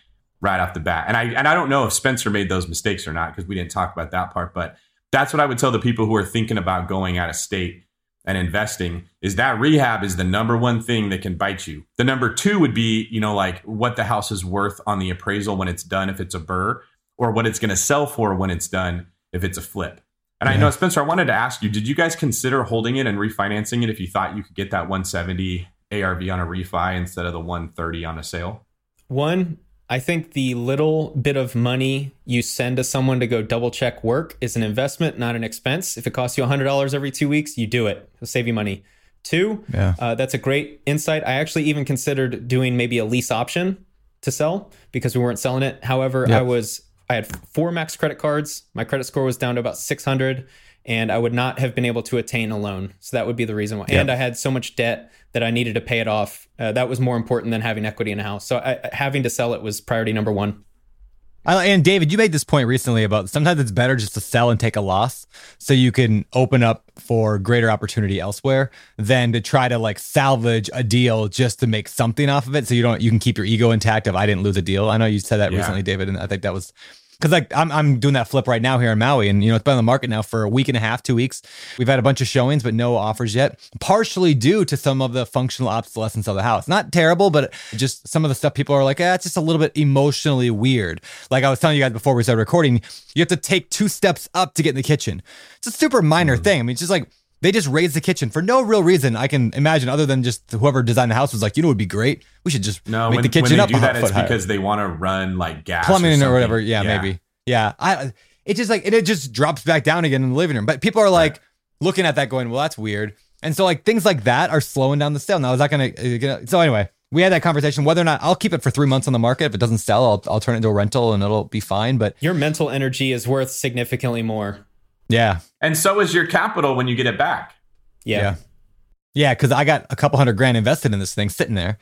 right off the bat. And I don't know if Spencer made those mistakes or not because we didn't talk about that part. But that's what I would tell the people who are thinking about going out of state and investing is that rehab is the number one thing that can bite you. The number two would be, what the house is worth on the appraisal when it's done, if it's a burr, or what it's going to sell for when it's done, if it's a flip. And I know, Spencer, I wanted to ask you, did you guys consider holding it and refinancing it if you thought you could get that 170 ARV on a refi instead of the 130 on a sale? One, I think the little bit of money you send to someone to go double check work is an investment, not an expense. If it costs you $100 every 2 weeks, you do it. It'll save you money. Two, that's a great insight. I actually even considered doing maybe a lease option to sell because we weren't selling it. However, I had 4 max credit cards. My credit score was down to about 600 and I would not have been able to attain a loan. So that would be the reason why. Yep. And I had so much debt that I needed to pay it off. That was more important than having equity in a house. So having to sell it was priority number 1. And David, you made this point recently about sometimes it's better just to sell and take a loss so you can open up for greater opportunity elsewhere than to try to like salvage a deal just to make something off of it. So you can keep your ego intact of I didn't lose a deal. I know you said that recently, David, and I think that was because like I'm doing that flip right now here in Maui, and you know it's been on the market now for a week and a half, 2 weeks. We've had a bunch of showings, but no offers yet, partially due to some of the functional obsolescence of the house. Not terrible, but just some of the stuff people are like, it's just a little bit emotionally weird. Like I was telling you guys before we started recording, you have to take 2 steps up to get in the kitchen. It's a super minor thing. I mean, it's just like they just raised the kitchen for no real reason. I can imagine other than just whoever designed the house was like, you know, it would be great. We should just make the kitchen up a foot higher. When they do that, it's because they want to run like gas plumbing or whatever. Yeah, maybe. Yeah. It's just like, it just drops back down again in the living room. But people are like looking at that going, well, that's weird. And so like things like that are slowing down the sale. Now, is that going to, so anyway, we had that conversation whether or not I'll keep it for 3 months on the market. If it doesn't sell, I'll turn it into a rental and it'll be fine. But your mental energy is worth significantly more. Yeah. And so is your capital when you get it back. Yeah. Because I got a couple $100,000 invested in this thing sitting there.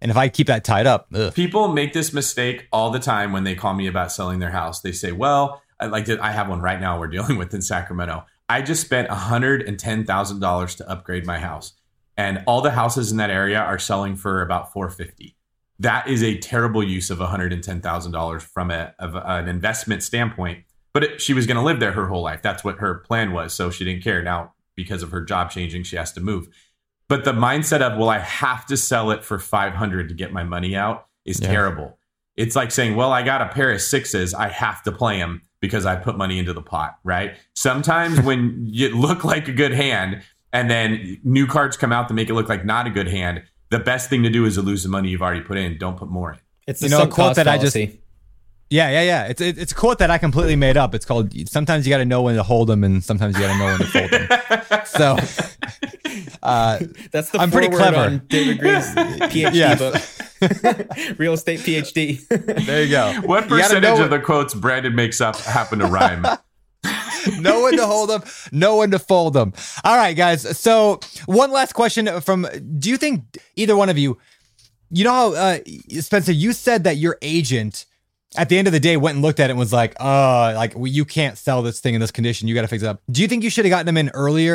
And if I keep that tied up, people make this mistake all the time when they call me about selling their house. They say, well, I have one right now we're dealing with in Sacramento. I just spent $110,000 to upgrade my house. And all the houses in that area are selling for about $450,000. That is a terrible use of $110,000 from an investment standpoint. But she was going to live there her whole life. That's what her plan was. So she didn't care. Now, because of her job changing, she has to move. But the mindset of, well, I have to sell it for $500 to get my money out is terrible. It's like saying, well, I got a pair of 6s. I have to play them because I put money into the pot, right? Sometimes when you look like a good hand and then new cards come out to make it look like not a good hand, the best thing to do is to lose the money you've already put in. Don't put more in. It's a quote that policy. Yeah. It's a quote that I completely made up. It's called, sometimes you got to know when to hold them and sometimes you got to know when to fold them. So that's the I'm pretty clever on David Green's PhD book. Real estate PhD. There you go. What percentage of the quotes Brandon makes up happen to rhyme? Know when to hold them, know when to fold them. All right, guys. So one last question do you think either one of you, you know how, Spencer, you said that your agent at the end of the day went and looked at it and was like, you can't sell this thing in this condition. You got to fix it up. Do you think you should have gotten them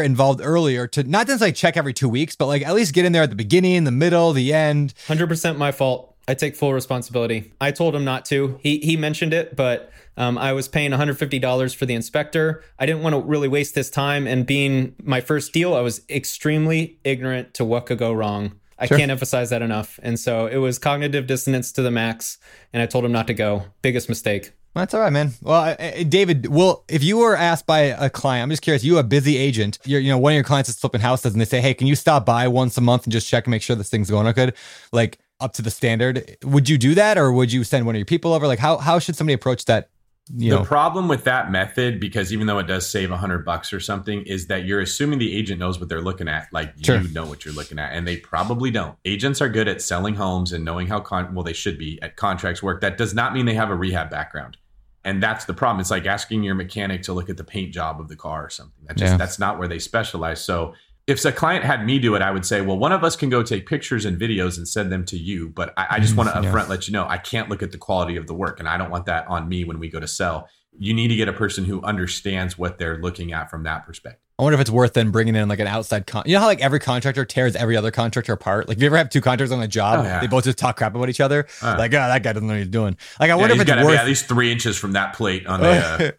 involved earlier to not just like check every 2 weeks, but like at least get in there at the beginning, the middle, the end? 100% my fault. I take full responsibility. I told him not to. He mentioned it, but I was paying $150 for the inspector. I didn't want to really waste this time. And being my first deal, I was extremely ignorant to what could go wrong. I can't emphasize that enough. And so it was cognitive dissonance to the max. And I told him not to go. Biggest mistake. That's all right, man. Well, David, if you were asked by a client, I'm just curious, you a busy agent, one of your clients is flipping houses and they say, hey, can you stop by once a month and just check and make sure this thing's going good? Like up to the standard. Would you do that? Or would you send one of your people over? Like how should somebody approach that? The problem with that method, because even though it does save $100 or something, is that you're assuming the agent knows what they're looking at. Like you know what you're looking at, and they probably don't. Agents are good at selling homes and knowing how they should be at contracts work. That does not mean they have a rehab background, and that's the problem. It's like asking your mechanic to look at the paint job of the car or something. That's not where they specialize. So if a client had me do it, I would say, well, one of us can go take pictures and videos and send them to you. But I just want to upfront let you know, I can't look at the quality of the work. And I don't want that on me when we go to sell. You need to get a person who understands what they're looking at from that perspective. I wonder if it's worth then bringing in like an outside you know how like every contractor tears every other contractor apart? Like if you ever have 2 contractors on a job, they both just talk crap about each other. Like, that guy doesn't know what he's doing. Like I wonder if it's worth at least 3 inches from that plate on the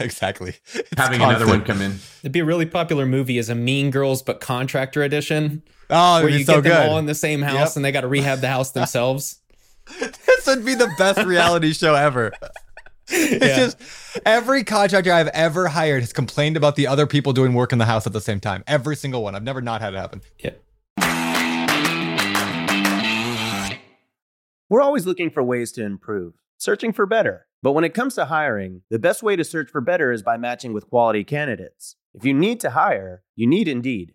exactly. Having another one come in. It'd be a really popular movie as a Mean Girls but Contractor Edition. Oh, it'd where be you so get them good. All in the same house and they got to rehab the house themselves. This would be the best reality show ever. It's just every contractor I've ever hired has complained about the other people doing work in the house at the same time. Every single one. I've never not had it happen. Yeah. We're always looking for ways to improve, searching for better. But when it comes to hiring, the best way to search for better is by matching with quality candidates. If you need to hire, you need Indeed.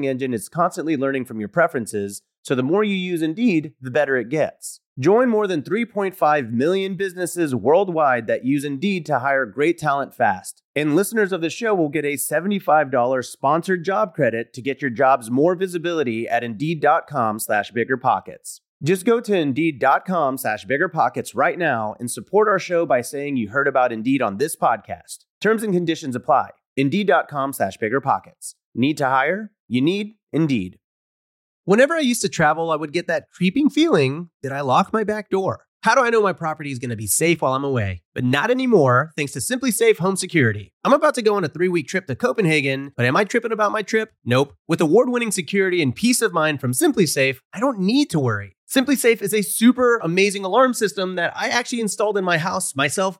engine is constantly learning from your preferences, so the more you use Indeed, the better it gets. Join more than 3.5 million businesses worldwide that use Indeed to hire great talent fast. And listeners of the show will get a $75 sponsored job credit to get your jobs more visibility at Indeed.com/BiggerPockets. Just go to Indeed.com/BiggerPockets right now and support our show by saying you heard about Indeed on this podcast. Terms and conditions apply. Indeed.com/BiggerPockets. Need to hire? You need Indeed. Whenever I used to travel, I would get that creeping feeling that I locked my back door. How do I know my property is going to be safe while I'm away? But not anymore, thanks to SimpliSafe Home Security. I'm about to go on a 3-week trip to Copenhagen, but am I tripping about my trip? Nope. With award-winning security and peace of mind from SimpliSafe, I don't need to worry. SimpliSafe is a super amazing alarm system that I actually installed in my house myself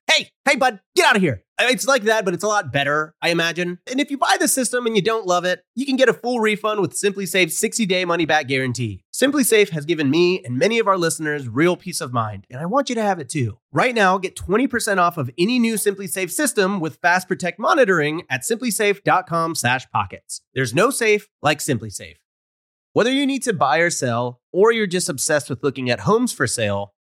Hey, bud, get out of here. It's like that, but it's a lot better, I imagine. And if you buy the system and you don't love it, you can get a full refund with SimpliSafe's 60-day money-back guarantee. SimpliSafe has given me and many of our listeners real peace of mind, and I want you to have it too. Right now, get 20% off of any new SimpliSafe system with Fast Protect monitoring at SimpliSafe.com/pockets. There's no safe like SimpliSafe. Whether you need to buy or sell, or you're just obsessed with looking at homes for sale,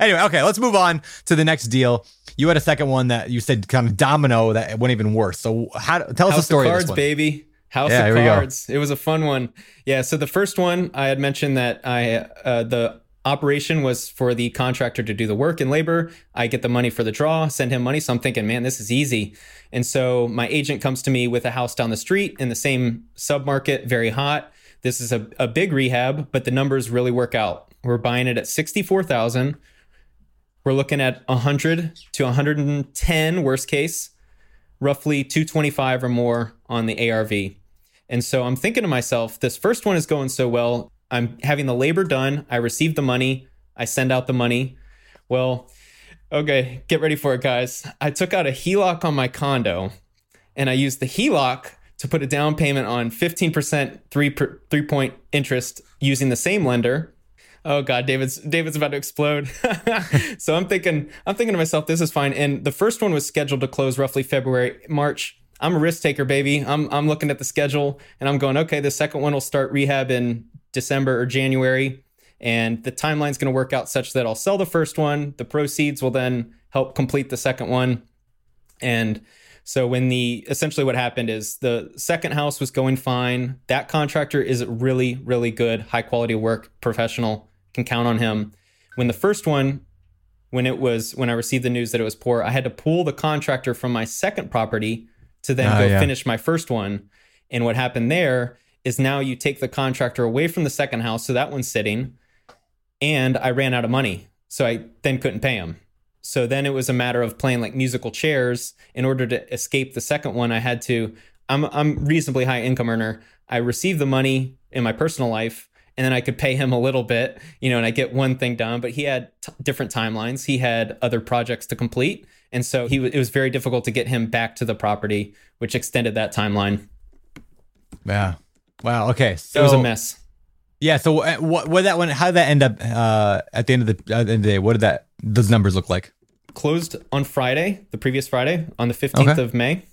Anyway, okay, let's move on to the next deal. You had a second one that you said kind of domino that went even worse. So tell us the story. House of Cards, baby. House of Cards. It was a fun one. Yeah. So the first one I had mentioned that the operation was for the contractor to do the work and labor. I get the money for the draw, send him money. So I'm thinking, man, this is easy. And so my agent comes to me with a house down the street in the same submarket, very hot. This is a big rehab, but the numbers really work out. We're buying it at $64,000. We're looking at 100 to 110 worst case, roughly 225 or more on the ARV. And so I'm thinking to myself, this first one is going so well. I'm having the labor done. I receive the money. I send out the money. Well, okay, get ready for it, guys. I took out a HELOC on my condo, and I used the HELOC to put a down payment on 15% three-point interest using the same lender. Oh God, David's about to explode. So I'm thinking to myself, this is fine. And the first one was scheduled to close roughly February, March. I'm a risk taker, baby. I'm looking at the schedule and I'm going, okay, the second one will start rehab in December or January. And the timeline's going to work out such that I'll sell the first one. The proceeds will then help complete the second one. And so when essentially what happened is the second house was going fine. That contractor is really, really good, high quality work, professional, can count on him. When the first one, when I received the news that it was poor, I had to pull the contractor from my second property to then finish my first one. And what happened there is now you take the contractor away from the second house, so that one's sitting, and I ran out of money. So I then couldn't pay him. So then it was a matter of playing like musical chairs. In order to escape the second one, I had to, I'm reasonably high income earner. I receive the money in my personal life, and then I could pay him a little bit, you know, and I get one thing done. But he had different timelines. He had other projects to complete. And so it was very difficult to get him back to the property, which extended that timeline. Yeah. Wow. Okay. So it was a mess. Yeah. So what that one? How did that end up at the end of the day? What did those numbers look like? Closed on Friday, the previous Friday, on the 15th of May,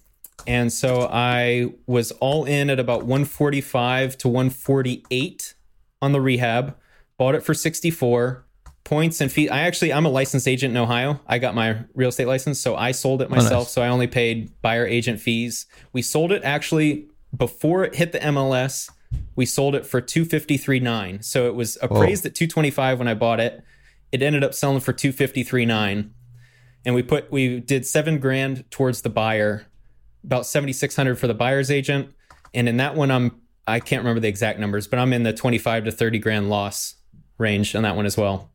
and so I was all in at about 145 to 148 on the rehab. Bought it for 64 points and fees. I'm a licensed agent in Ohio. I got my real estate license, so I sold it myself. Oh, nice. So I only paid buyer agent fees. We sold it actually before it hit the MLS. We sold it for $253,900. So it was appraised at $225,000 when I bought it. It ended up selling for $253,900, and we did $7,000 towards the buyer, about $7,600 for the buyer's agent, and in that one I can't remember the exact numbers, but I'm in the $25,000 to $30,000 loss range on that one as well.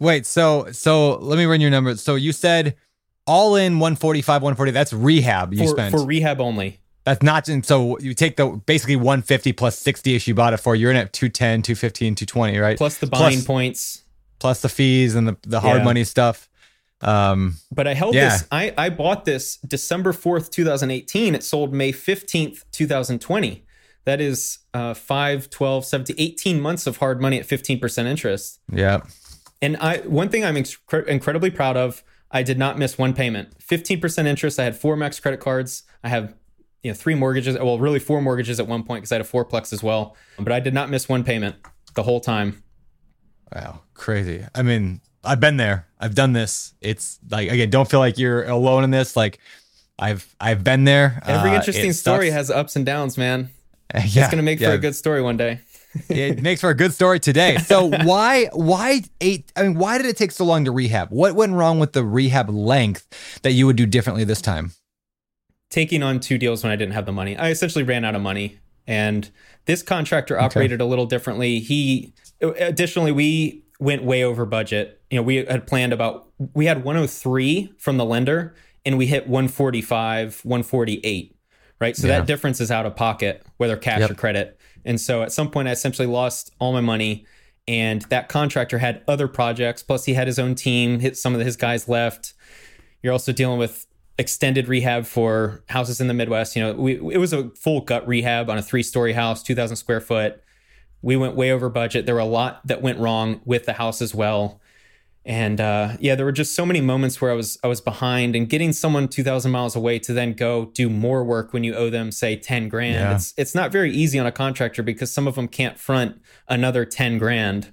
Wait, so let me run your numbers. So you said all in 145, 140. That's rehab you spent for rehab only. That's not, and so you take the basically 150 plus 60 ish you bought it for. You're in at 210, 215, 220, right? Plus the buying points, plus the fees and the hard money stuff. But I held this. I bought this December 4th, 2018. It sold May 15th, 2020. That is 5, 12, 17, 18 months of hard money at 15% interest. Yeah. And one thing I'm incredibly proud of, I did not miss one payment. 15% interest. I had 4 max credit cards. I have 3 mortgages, well, really 4 mortgages at one point because I had a 4-plex as well. But I did not miss one payment the whole time. Wow, crazy. I mean, I've been there. I've done this. It's like, again, don't feel like you're alone in this. Like, I've been there. Every interesting story has ups and downs, man. It's going to make for a good story one day. It makes for a good story today. So why did it take so long to rehab? What went wrong with the rehab length that you would do differently this time? Taking on 2 deals when I didn't have the money. I essentially ran out of money. And this contractor operated a little differently. Additionally, we went way over budget. We had planned we had 103 from the lender and we hit 145, 148, right? So that difference is out of pocket, whether cash or credit. And so at some point I essentially lost all my money, and that contractor had other projects. Plus he had his own team, some of his guys left. You're also dealing with extended rehab for houses in the Midwest. It was a full gut rehab on a 3-story house, 2,000 square foot. We went way over budget. There were a lot that went wrong with the house as well. And there were just so many moments where I was behind, and getting someone 2,000 miles away to then go do more work when you owe them, say, $10,000. Yeah. It's not very easy on a contractor because some of them can't front another $10,000.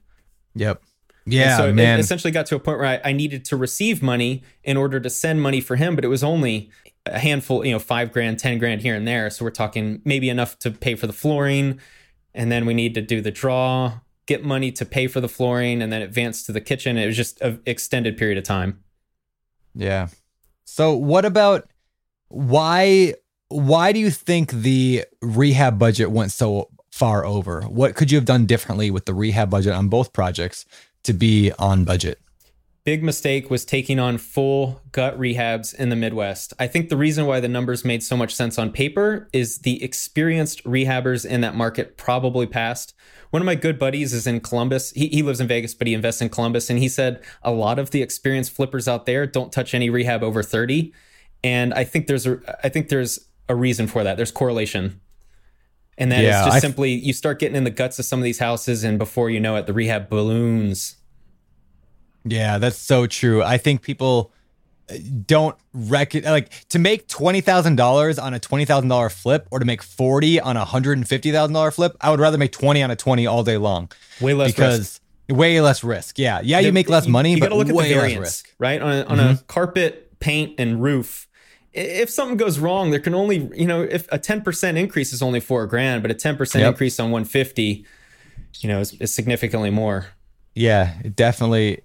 Yep. Yeah, and so it essentially got to a point where I needed to receive money in order to send money for him, but it was only a handful, $5,000, $10,000 here and there. So we're talking maybe enough to pay for the flooring, and then we need to do the draw, get money to pay for the flooring, and then advance to the kitchen. It was just an extended period of time. Yeah. So what about why do you think the rehab budget went so far over? What could you have done differently with the rehab budget on both projects to be on budget? Big mistake was taking on full gut rehabs in the Midwest. I think the reason why the numbers made so much sense on paper is the experienced rehabbers in that market probably passed. One of my good buddies is in Columbus. He lives in Vegas, but he invests in Columbus. And he said a lot of the experienced flippers out there don't touch any rehab over 30. And I think there's a reason for that. There's correlation. And then it's just simply, you start getting in the guts of some of these houses, and before you know it, the rehab balloons. Yeah, that's so true. I think people don't recognize, like, to make $20,000 on a $20,000 flip or to make $40,000 on a $150,000 flip, I would rather make $20,000 on a $20,000 all day long. Way less risk. Way less risk. Yeah. Yeah, you make less money, but look at way the variance, less risk. Right? On a carpet, paint, and roof, if something goes wrong, there can only, if a 10% increase is only $4,000, but a 10% increase on 150, is significantly more. Yeah, definitely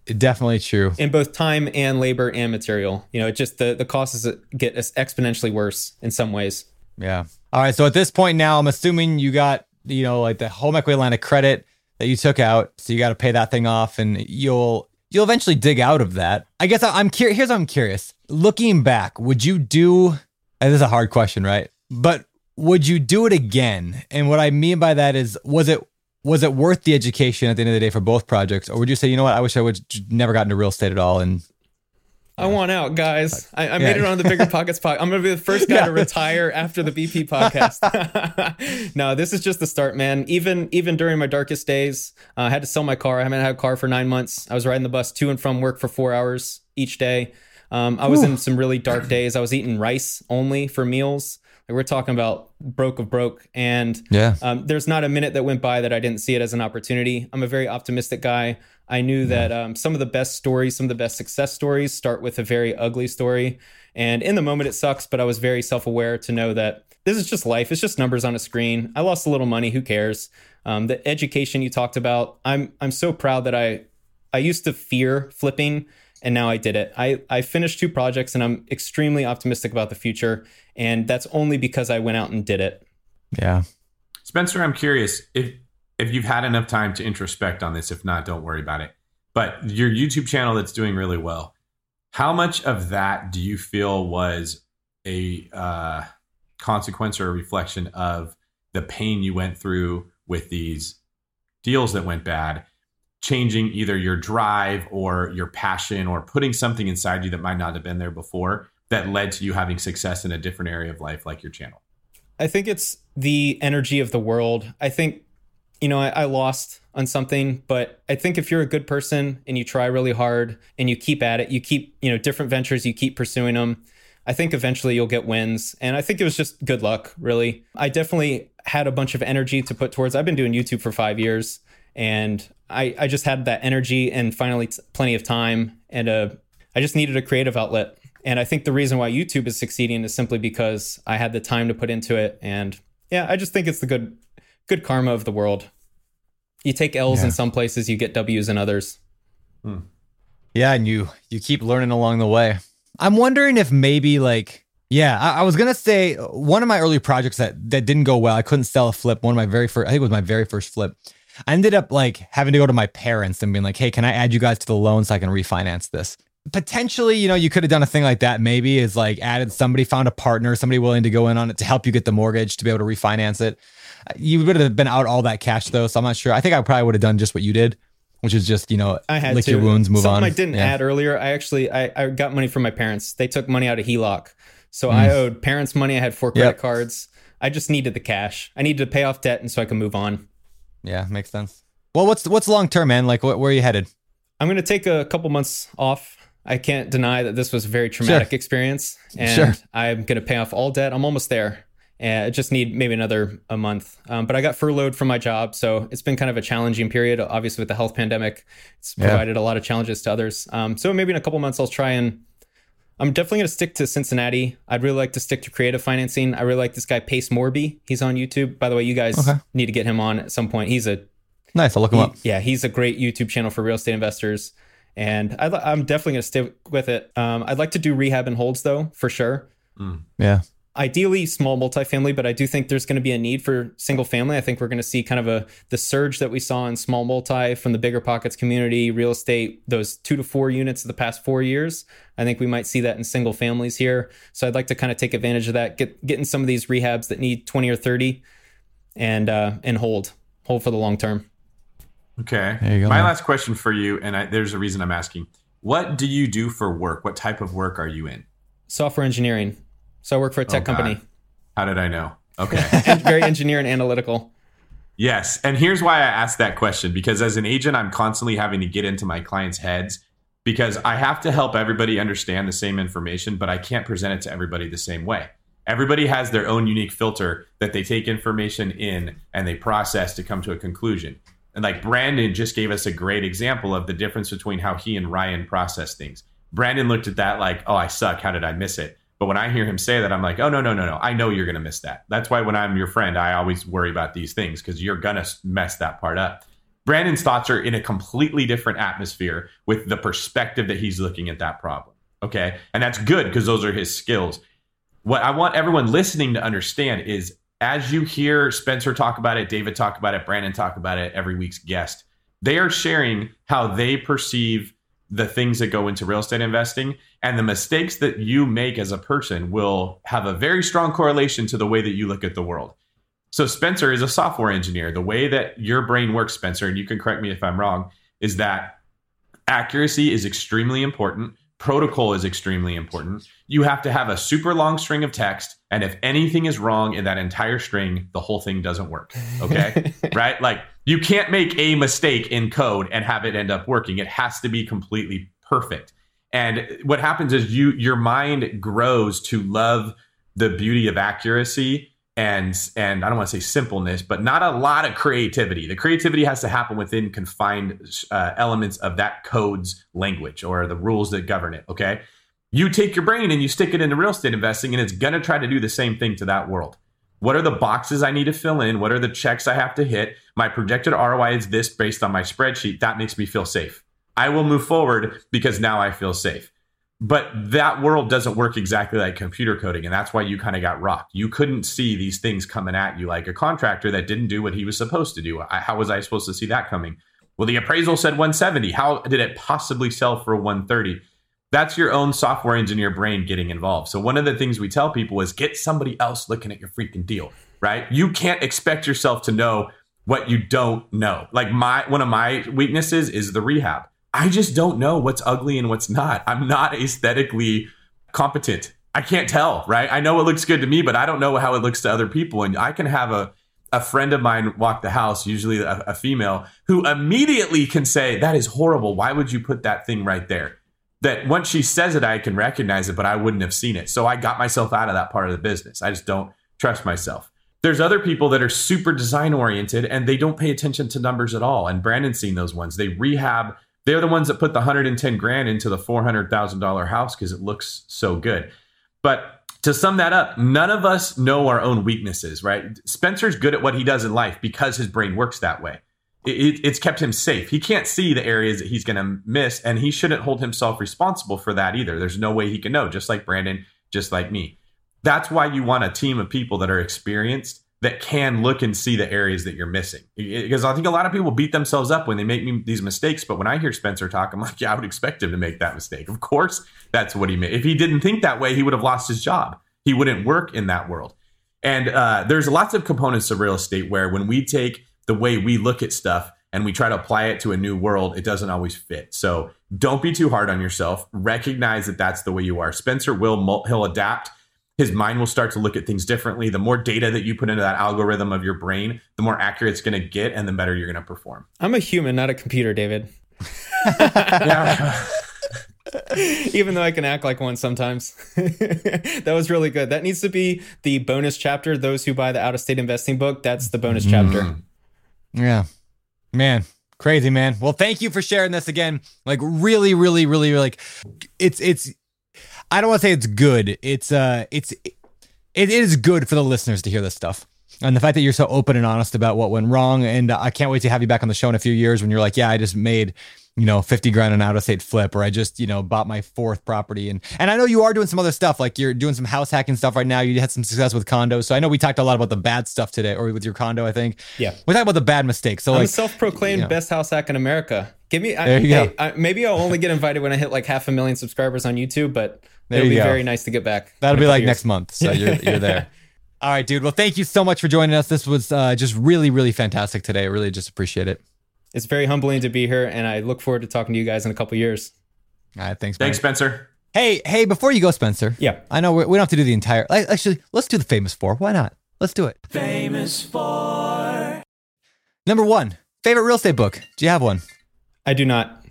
true. In both time and labor and material, it just, the costs get exponentially worse in some ways. Yeah. All right. So at this point now, I'm assuming you got, like the home equity line of credit that you took out. So you got to pay that thing off, and you'll eventually dig out of that. I guess I'm curious. Here's what I'm curious. Looking back, would you do, this is a hard question, right? But would you do it again? And what I mean by that is, was it worth the education at the end of the day for both projects? Or would you say, you know what, I wish I would never got into real estate at all, and I want out, guys. I made it on the BiggerPockets podcast. I'm going to be the first guy to retire after the BP podcast. No, this is just the start, man. Even during my darkest days, I had to sell my car. I haven't had a car for 9 months. I was riding the bus to and from work for 4 hours each day. I was in some really dark days. I was eating rice only for meals. Like, we're talking about broke. And there's not a minute that went by that I didn't see it as an opportunity. I'm a very optimistic guy. I knew that some of the best stories, some of the best success stories start with a very ugly story. And in the moment, it sucks, but I was very self-aware to know that this is just life. It's just numbers on a screen. I lost a little money. Who cares? The education you talked about, I'm so proud that I used to fear flipping, and now I did it. I finished 2 projects, and I'm extremely optimistic about the future. And that's only because I went out and did it. Yeah. Spencer, I'm curious if you've had enough time to introspect on this. If not, don't worry about it. But your YouTube channel that's doing really well, how much of that do you feel was a consequence or a reflection of the pain you went through with these deals that went bad, changing either your drive or your passion, or putting something inside you that might not have been there before that led to you having success in a different area of life, like your channel? I think it's the energy of the world. I think, you know, I lost on something, but I think if you're a good person and you try really hard and you keep at it, you keep, you know, different ventures, you keep pursuing them, I think eventually you'll get wins. And I think it was just good luck, really. I definitely had a bunch of energy to put towards, I've been doing YouTube for 5 years, and I just had that energy and finally plenty of time, and I just needed a creative outlet. And I think the reason why YouTube is succeeding is simply because I had the time to put into it. And yeah, I just think it's the good karma of the world. You take L's in some places, you get W's in others. Yeah, and you keep learning along the way. I'm wondering if maybe I was gonna say one of my early projects that didn't go well, I couldn't sell a flip. One of my very first, I think it was my very first flip. I ended up having to go to my parents and being like, hey, can I add you guys to the loan so I can refinance this? Potentially, you know, you could have done a thing like that. Maybe is added somebody, found a partner, somebody willing to go in on it to help you get the mortgage to be able to refinance it. You would have been out all that cash though. So I'm not sure. I think I probably would have done just what you did, which is just, you know, lick your wounds, move on. Something I didn't add earlier. I actually, I got money from my parents. They took money out of HELOC. So I owed parents money. I had 4 credit cards. I just needed the cash. I needed to pay off debt, and so I can move on. Yeah, makes sense. Well, what's long term, man? Where are you headed? I'm going to take a couple months off. I can't deny that this was a very traumatic experience, and I'm going to pay off all debt. I'm almost there. I just need maybe a month. But I got furloughed from my job, so it's been kind of a challenging period. Obviously, with the health pandemic, it's provided a lot of challenges to others. So maybe in a couple months, I'll try, and I'm definitely going to stick to Cincinnati. I'd really like to stick to creative financing. I really like this guy, Pace Morby. He's on YouTube. By the way, you guys need to get him on at some point. He's nice. I'll look him up. Yeah, he's a great YouTube channel for real estate investors. And I'm definitely going to stick with it. I'd like to do rehab and holds, though, for sure. Yeah. Ideally, small multifamily, but I do think there's going to be a need for single family. I think we're going to see kind of the surge that we saw in small multi from the BiggerPockets community, real estate, those 2 to 4 units of the past 4 years. I think we might see that in single families here. So I'd like to kind of take advantage of that, get in some of these rehabs that need 20 or 30 and hold for the long term. Okay. There you go. My last question for you, and there's a reason I'm asking. What do you do for work? What type of work are you in? Software engineering. So I work for a tech company. How did I know? Okay. Very engineer and analytical. Yes. And here's why I asked that question, because as an agent, I'm constantly having to get into my clients' heads because I have to help everybody understand the same information, but I can't present it to everybody the same way. Everybody has their own unique filter that they take information in and they process to come to a conclusion. And Brandon just gave us a great example of the difference between how he and Ryan process things. Brandon looked at that oh, I suck. How did I miss it? But when I hear him say that, I'm like, oh, no. I know you're going to miss that. That's why when I'm your friend, I always worry about these things, because you're going to mess that part up. Brandon's thoughts are in a completely different atmosphere with the perspective that he's looking at that problem. Okay. And that's good, because those are his skills. What I want everyone listening to understand is, as you hear Spencer talk about it, David talk about it, Brandon talk about it, every week's guest, they are sharing how they perceive the things that go into real estate investing, and the mistakes that you make as a person will have a very strong correlation to the way that you look at the world. So Spencer is a software engineer. The way that your brain works, Spencer, and you can correct me if I'm wrong, is that accuracy is extremely important. Protocol is extremely important. You have to have a super long string of text. And if anything is wrong in that entire string, the whole thing doesn't work. Okay. Right? Like, you can't make a mistake in code and have it end up working. It has to be completely perfect. And what happens is your mind grows to love the beauty of accuracy and I don't want to say simpleness, but not a lot of creativity. The creativity has to happen within confined elements of that code's language or the rules that govern it. Okay. You take your brain and you stick it into real estate investing, and it's going to try to do the same thing to that world. What are the boxes I need to fill in? What are the checks I have to hit? My projected ROI is this based on my spreadsheet. That makes me feel safe. I will move forward because now I feel safe. But that world doesn't work exactly like computer coding. And that's why you kind of got rocked. You couldn't see these things coming at you, like a contractor that didn't do what he was supposed to do. How was I supposed to see that coming? Well, the appraisal said 170. How did it possibly sell for 130? That's your own software engineer brain getting involved. So one of the things we tell people is get somebody else looking at your freaking deal, right? You can't expect yourself to know what you don't know. Like one of my weaknesses is the rehab. I just don't know what's ugly and what's not. I'm not aesthetically competent. I can't tell, right? I know it looks good to me, but I don't know how it looks to other people. And I can have a friend of mine walked the house, usually a female, who immediately can say, that is horrible. Why would you put that thing right there? That once she says it, I can recognize it, but I wouldn't have seen it. So I got myself out of that part of the business. I just don't trust myself. There's other people that are super design oriented and they don't pay attention to numbers at all. And Brandon's seen those ones. They rehab. They're the ones that put the 110 grand into the $400,000 house because it looks so good. But to sum that up, none of us know our own weaknesses, right? Spencer's good at what he does in life because his brain works that way. It's kept him safe. He can't see the areas that he's going to miss, and he shouldn't hold himself responsible for that either. There's no way he can know, just like Brandon, just like me. That's why you want a team of people that are experienced, that can look and see the areas that you're missing. Because I think a lot of people beat themselves up when they make these mistakes. But when I hear Spencer talk, I'm like, yeah, I would expect him to make that mistake. Of course, that's what he made. If he didn't think that way, he would have lost his job. He wouldn't work in that world. And there's lots of components of real estate where when we take the way we look at stuff and we try to apply it to a new world, it doesn't always fit. So don't be too hard on yourself. Recognize that that's the way you are. Spencer he'll adapt. His mind will start to look at things differently. The more data that you put into that algorithm of your brain, the more accurate it's going to get and the better you're going to perform. I'm a human, not a computer, David. Even though I can act like one sometimes. That was really good. That needs to be the bonus chapter. Those who buy the out-of-state investing book, that's the bonus chapter. Yeah, man, crazy, man. Well, thank you for sharing this again. Like really, really, really, like it's I don't want to say it's good. It is good for the listeners to hear this stuff. And the fact that you're so open and honest about what went wrong. And I can't wait to have you back on the show in a few years when you're like, yeah, I just made, $50 grand an out of state flip, or I just, bought my fourth property. And I know you are doing some other stuff. Like you're doing some house hacking stuff right now. You had some success with condos. So I know we talked a lot about the bad stuff today, or with your condo, I think. Yeah. We talked about the bad mistakes. So I'm like, self-proclaimed best house hack in America. Give me, maybe I'll only get invited when I hit like 500,000 subscribers on YouTube, but it'll be very nice to get back. That'll be like next month. So you're there. All right, dude. Well, thank you so much for joining us. This was just really, really fantastic today. I really just appreciate it. It's very humbling to be here, and I look forward to talking to you guys in a couple of years. All right, thanks. Thanks, Mike. Spencer. Hey, before you go, Spencer. Yeah. I know we don't have to do the entire... Actually, let's do the Famous Four. Why not? Let's do it. Famous Four. Number one, favorite real estate book. Do you have one? I do not.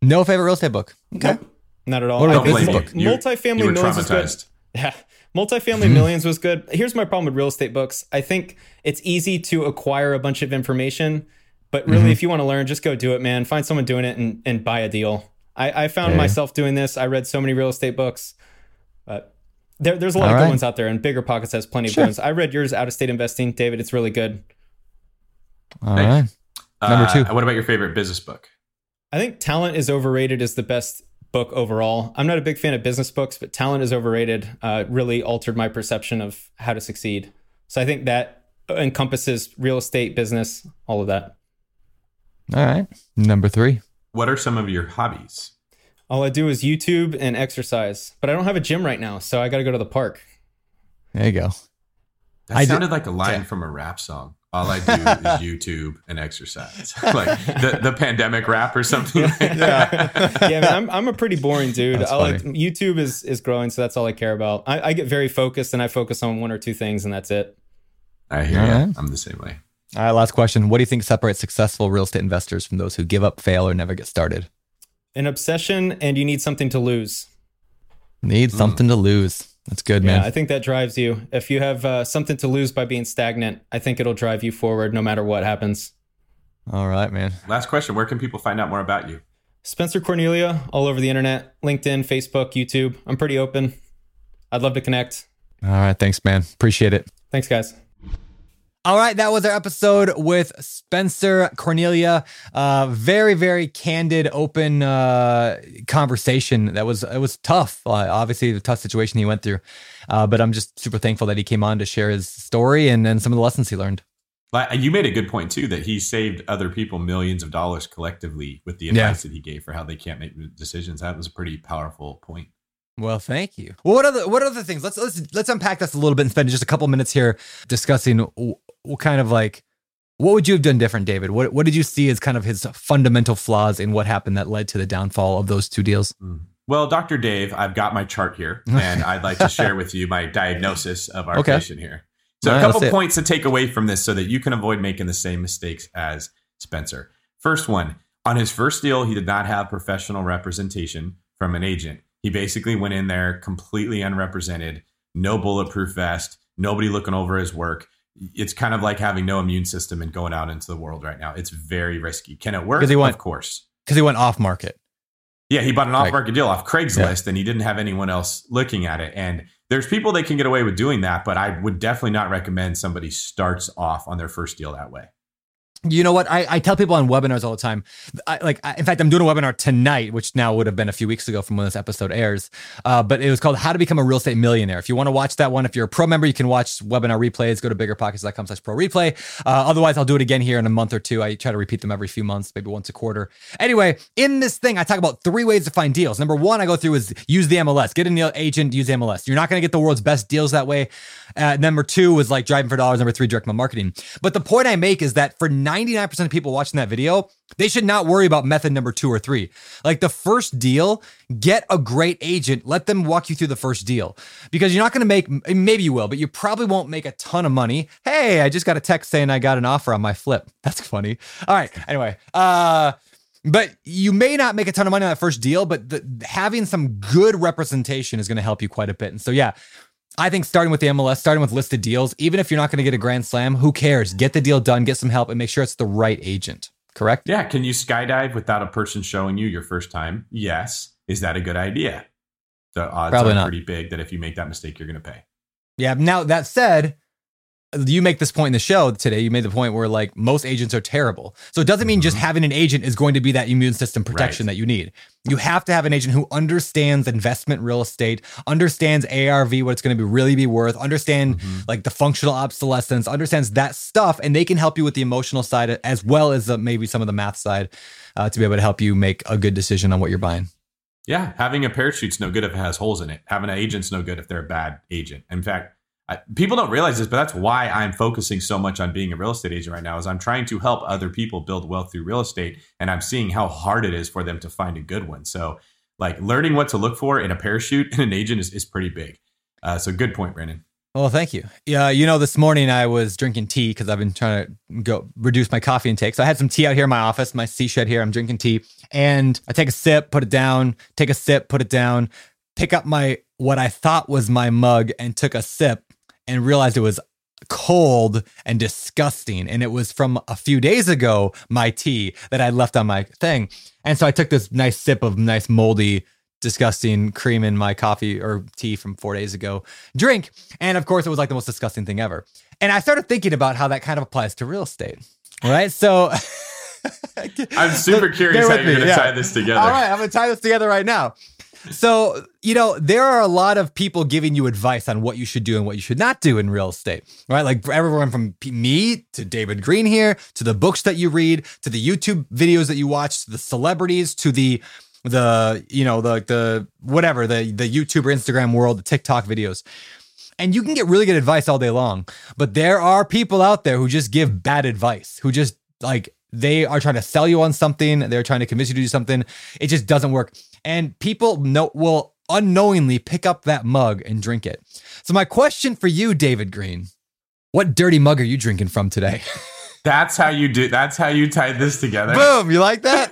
No favorite real estate book? Okay. Nope, not at all. What about business book? Multifamily you were traumatized. Yeah. Multifamily Millions was good. Here's my problem with real estate books. I think it's easy to acquire a bunch of information, but really if you want to learn, just go do it, man. Find someone doing it and buy a deal. I found myself doing this. I read so many real estate books, but there's a lot of good ones out there, and BiggerPockets has plenty of ones. I read yours, Out of State Investing. David, it's really good. All right. Number two. What about your favorite business book? I think Talent is Overrated is the best book overall. I'm not a big fan of business books, but Talent is Overrated really altered my perception of how to succeed. So I think that encompasses real estate, business, all of that. All right. Number three. What are some of your hobbies? All I do is YouTube and exercise, but I don't have a gym right now, so I got to go to the park. There you go. That sounded like a line from a rap song. All I do is YouTube and exercise, like the pandemic rap or something. Yeah, man, I'm a pretty boring dude. YouTube is growing, so that's all I care about. I get very focused, and I focus on one or two things, and that's it. I hear you. I'm the same way. All right, last question. What do you think separates successful real estate investors from those who give up, fail, or never get started? An obsession, and you need something to lose. Need something to lose. That's good, man. Yeah, I think that drives you. If you have something to lose by being stagnant, I think it'll drive you forward no matter what happens. All right, man. Last question. Where can people find out more about you? Spencer Cornelia, all over the internet, LinkedIn, Facebook, YouTube. I'm pretty open. I'd love to connect. All right. Thanks, man. Appreciate it. Thanks, guys. All right, that was our episode with Spencer Cornelia. Very, very candid, open conversation. It was tough. Obviously, the tough situation he went through. But I'm just super thankful that he came on to share his story and some of the lessons he learned. You made a good point, too, that he saved other people millions of dollars collectively with the advice that he gave for how they can't make decisions. That was a pretty powerful point. Well, thank you. Well, what other things? Let's unpack this a little bit and spend just a couple minutes here discussing what kind of like what would you have done different, David? What did you see as kind of his fundamental flaws in what happened that led to the downfall of those two deals? Well, Dr. Dave, I've got my chart here, and I'd like to share with you my diagnosis of our patient here. So a couple points to take away from this so that you can avoid making the same mistakes as Spencer. First one, on his first deal, he did not have professional representation from an agent. He basically went in there completely unrepresented, no bulletproof vest, nobody looking over his work. It's kind of like having no immune system and going out into the world right now. It's very risky. Can it work? Of course. Because he went off market. Yeah, he bought an off-market deal off Craigslist and he didn't have anyone else looking at it. And there's people that can get away with doing that, but I would definitely not recommend somebody starts off on their first deal that way. You know what? I tell people on webinars all the time. In fact, I'm doing a webinar tonight, which now would have been a few weeks ago from when this episode airs. But it was called How to Become a Real Estate Millionaire. If you want to watch that one, if you're a pro member, you can watch webinar replays. Go to biggerpockets.com/pro-replay. Otherwise, I'll do it again here in a month or two. I try to repeat them every few months, maybe once a quarter. Anyway, in this thing, I talk about three ways to find deals. Number one, I go through is use the MLS. Get an agent, use the MLS. You're not going to get the world's best deals that way. Number two was like driving for dollars. Number three, direct mail marketing. But the point I make is that for 99% of people watching that video, they should not worry about method number two or three. Like the first deal, get a great agent. Let them walk you through the first deal because you're not going to make, maybe you will, but you probably won't make a ton of money. Hey, I just got a text saying I got an offer on my flip. That's funny. All right. Anyway, but you may not make a ton of money on that first deal, but having some good representation is going to help you quite a bit. And so, yeah, I think starting with the MLS, starting with listed deals, even if you're not going to get a grand slam, who cares? Get the deal done, get some help, and make sure it's the right agent. Correct? Yeah. Can you skydive without a person showing you your first time? Yes. Is that a good idea? The odds are pretty big that if you make that mistake, you're going to pay. Yeah. Now, that said, you make this point in the show today. You made the point where like most agents are terrible. So it doesn't mean just having an agent is going to be that immune system protection that you need. You have to have an agent who understands investment real estate, understands ARV, what it's going to really be worth, understand like the functional obsolescence, understands that stuff, and they can help you with the emotional side as well as maybe some of the math side to be able to help you make a good decision on what you're buying. Yeah, having a parachute's no good if it has holes in it. Having an agent's no good if they're a bad agent. In fact, people don't realize this, but that's why I'm focusing so much on being a real estate agent right now is I'm trying to help other people build wealth through real estate. And I'm seeing how hard it is for them to find a good one. So like learning what to look for in a parachute and an agent is pretty big. So good point, Brandon. Well, thank you. Yeah, you know, this morning I was drinking tea because I've been trying to go reduce my coffee intake. So I had some tea out here in my office, my sea shed here. I'm drinking tea and I take a sip, put it down, take a sip, put it down, pick up what I thought was my mug and took a sip. And realized it was cold and disgusting. And it was from a few days ago, my tea that I left on my thing. And so I took this nice sip of nice moldy, disgusting cream in my coffee or tea from 4 days ago drink. And of course, it was like the most disgusting thing ever. And I started thinking about how that kind of applies to real estate, right? So I'm super curious how you're going to tie this together. All right, I'm going to tie this together right now. So, you know, there are a lot of people giving you advice on what you should do and what you should not do in real estate, right? Like everyone from me to David Green here, to the books that you read, to the YouTube videos that you watch, to the celebrities, to the the YouTube or Instagram world, the TikTok videos. And you can get really good advice all day long, but there are people out there who just give bad advice, who just like, they are trying to sell you on something. They're trying to convince you to do something. It just doesn't work. And people will unknowingly pick up that mug and drink it. So my question for you, David Green, what dirty mug are you drinking from today? That's how you tie this together. Boom. You like that?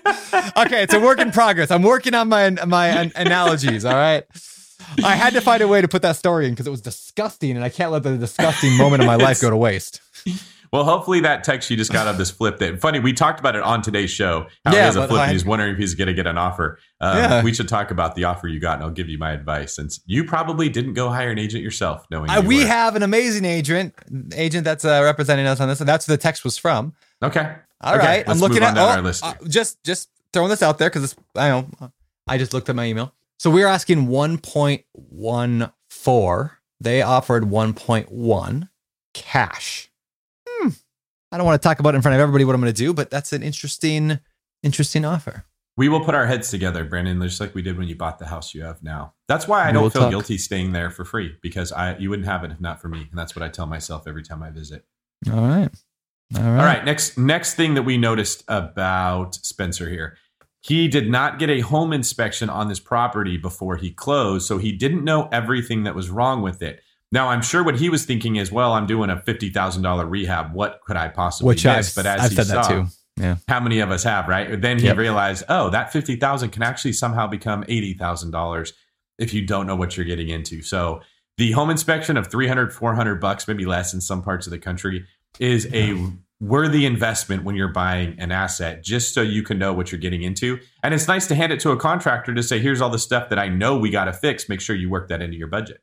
Okay. It's a work in progress. I'm working on my analogies. All right. I had to find a way to put that story in because it was disgusting and I can't let the disgusting moment of my life go to waste. Well, hopefully that text you just got on this flip that funny. We talked about it on today's show. How he has a flip. He's wondering if he's going to get an offer. We should talk about the offer you got and I'll give you my advice since you probably didn't go hire an agent yourself. We have an amazing agent that's representing us on this. And that's where the text was from. Okay. All right. I'm looking at our list. Just throwing this out there because I just looked at my email. So we were asking 1.14. They offered 1.1 cash. I don't want to talk about it in front of everybody what I'm going to do, but that's an interesting offer. We will put our heads together, Brandon, just like we did when you bought the house you have now. That's why I don't feel guilty staying there for free because you wouldn't have it if not for me. And that's what I tell myself every time I visit. All right. Next thing that we noticed about Spencer here. He did not get a home inspection on this property before he closed, so he didn't know everything that was wrong with it. Now, I'm sure what he was thinking is, well, I'm doing a $50,000 rehab. What could I possibly miss? But as I've he said saw, that too. Yeah. How many of us have, right? Then he realized, that $50,000 can actually somehow become $80,000 if you don't know what you're getting into. So the home inspection of $300, $400, maybe less in some parts of the country, is a worthy investment when you're buying an asset, just so you can know what you're getting into. And it's nice to hand it to a contractor to say, here's all the stuff that I know we got to fix. Make sure you work that into your budget.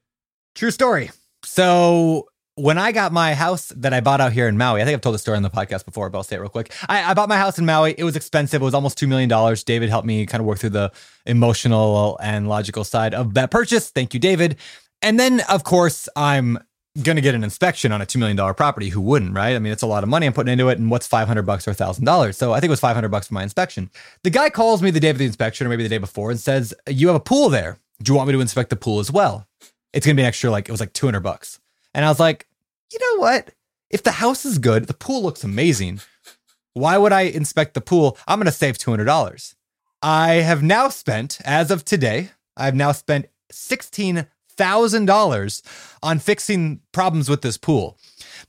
True story. So when I got my house that I bought out here in Maui, I think I've told the story on the podcast before, but I'll say it real quick. I bought my house in Maui. It was expensive. It was almost $2 million. David helped me kind of work through the emotional and logical side of that purchase. Thank you, David. And then, of course, I'm going to get an inspection on a $2 million property. Who wouldn't, right? I mean, it's a lot of money I'm putting into it. And what's $500 or $1,000? So I think it was $500 for my inspection. The guy calls me the day of the inspection or maybe the day before and says, you have a pool there. Do you want me to inspect the pool as well? It's going to be an extra, it was $200. And I was like, you know what? If the house is good, the pool looks amazing. Why would I inspect the pool? I'm going to save $200. I have now spent, as of today, $16,000 on fixing problems with this pool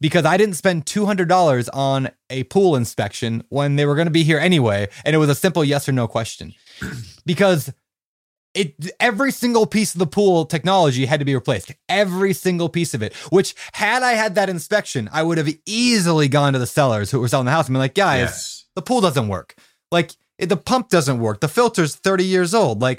because I didn't spend $200 on a pool inspection when they were going to be here anyway. And it was a simple yes or no question because every single piece of the pool technology had to be replaced. Every single piece of it, which had I had that inspection, I would have easily gone to the sellers who were selling the house and been like, guys, the pool doesn't work. The pump doesn't work. The filter's 30 years old. We're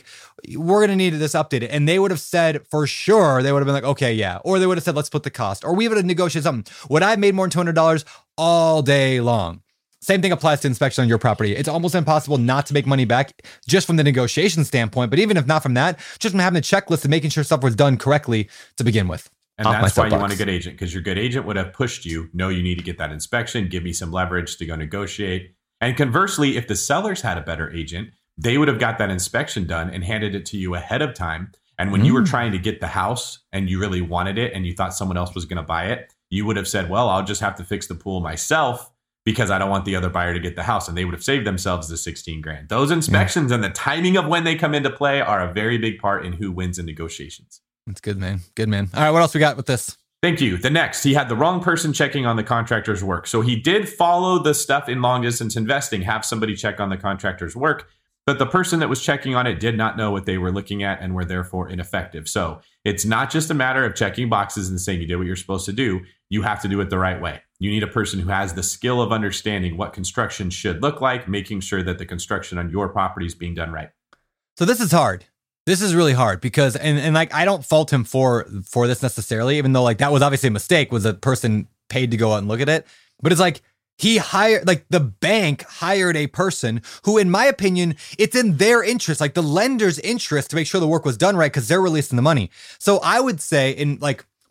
going to need this updated. And they would have said for sure, they would have been like, okay, yeah. Or they would have said, let's split the cost. Or we would have negotiated something. Would I have made more than $200 all day long? Same thing applies to inspection on your property. It's almost impossible not to make money back just from the negotiation standpoint. But even if not from that, just from having a checklist and making sure stuff was done correctly to begin with. And that's why you want a good agent, because your good agent would have pushed you. No, you need to get that inspection. Give me some leverage to go negotiate. And conversely, if the sellers had a better agent, they would have got that inspection done and handed it to you ahead of time. And when you were trying to get the house and you really wanted it and you thought someone else was going to buy it, you would have said, well, I'll just have to fix the pool myself because I don't want the other buyer to get the house. And they would have saved themselves the $16,000. Those inspections and the timing of when they come into play are a very big part in who wins in negotiations. That's good, man. Good, man. All right. What else we got with this? Thank you. The next, he had the wrong person checking on the contractor's work. So he did follow the stuff in long distance investing, have somebody check on the contractor's work, but the person that was checking on it did not know what they were looking at and were therefore ineffective. So it's not just a matter of checking boxes and saying you did what you're supposed to do. You have to do it the right way. You need a person who has the skill of understanding what construction should look like, making sure that the construction on your property is being done right. So this is hard. This is really hard because, I don't fault him for this necessarily, even though that was obviously a mistake, was a person paid to go out and look at it. But it's he hired, the bank hired a person who, in my opinion, it's in their interest, the lender's interest to make sure the work was done right because they're releasing the money. So I would say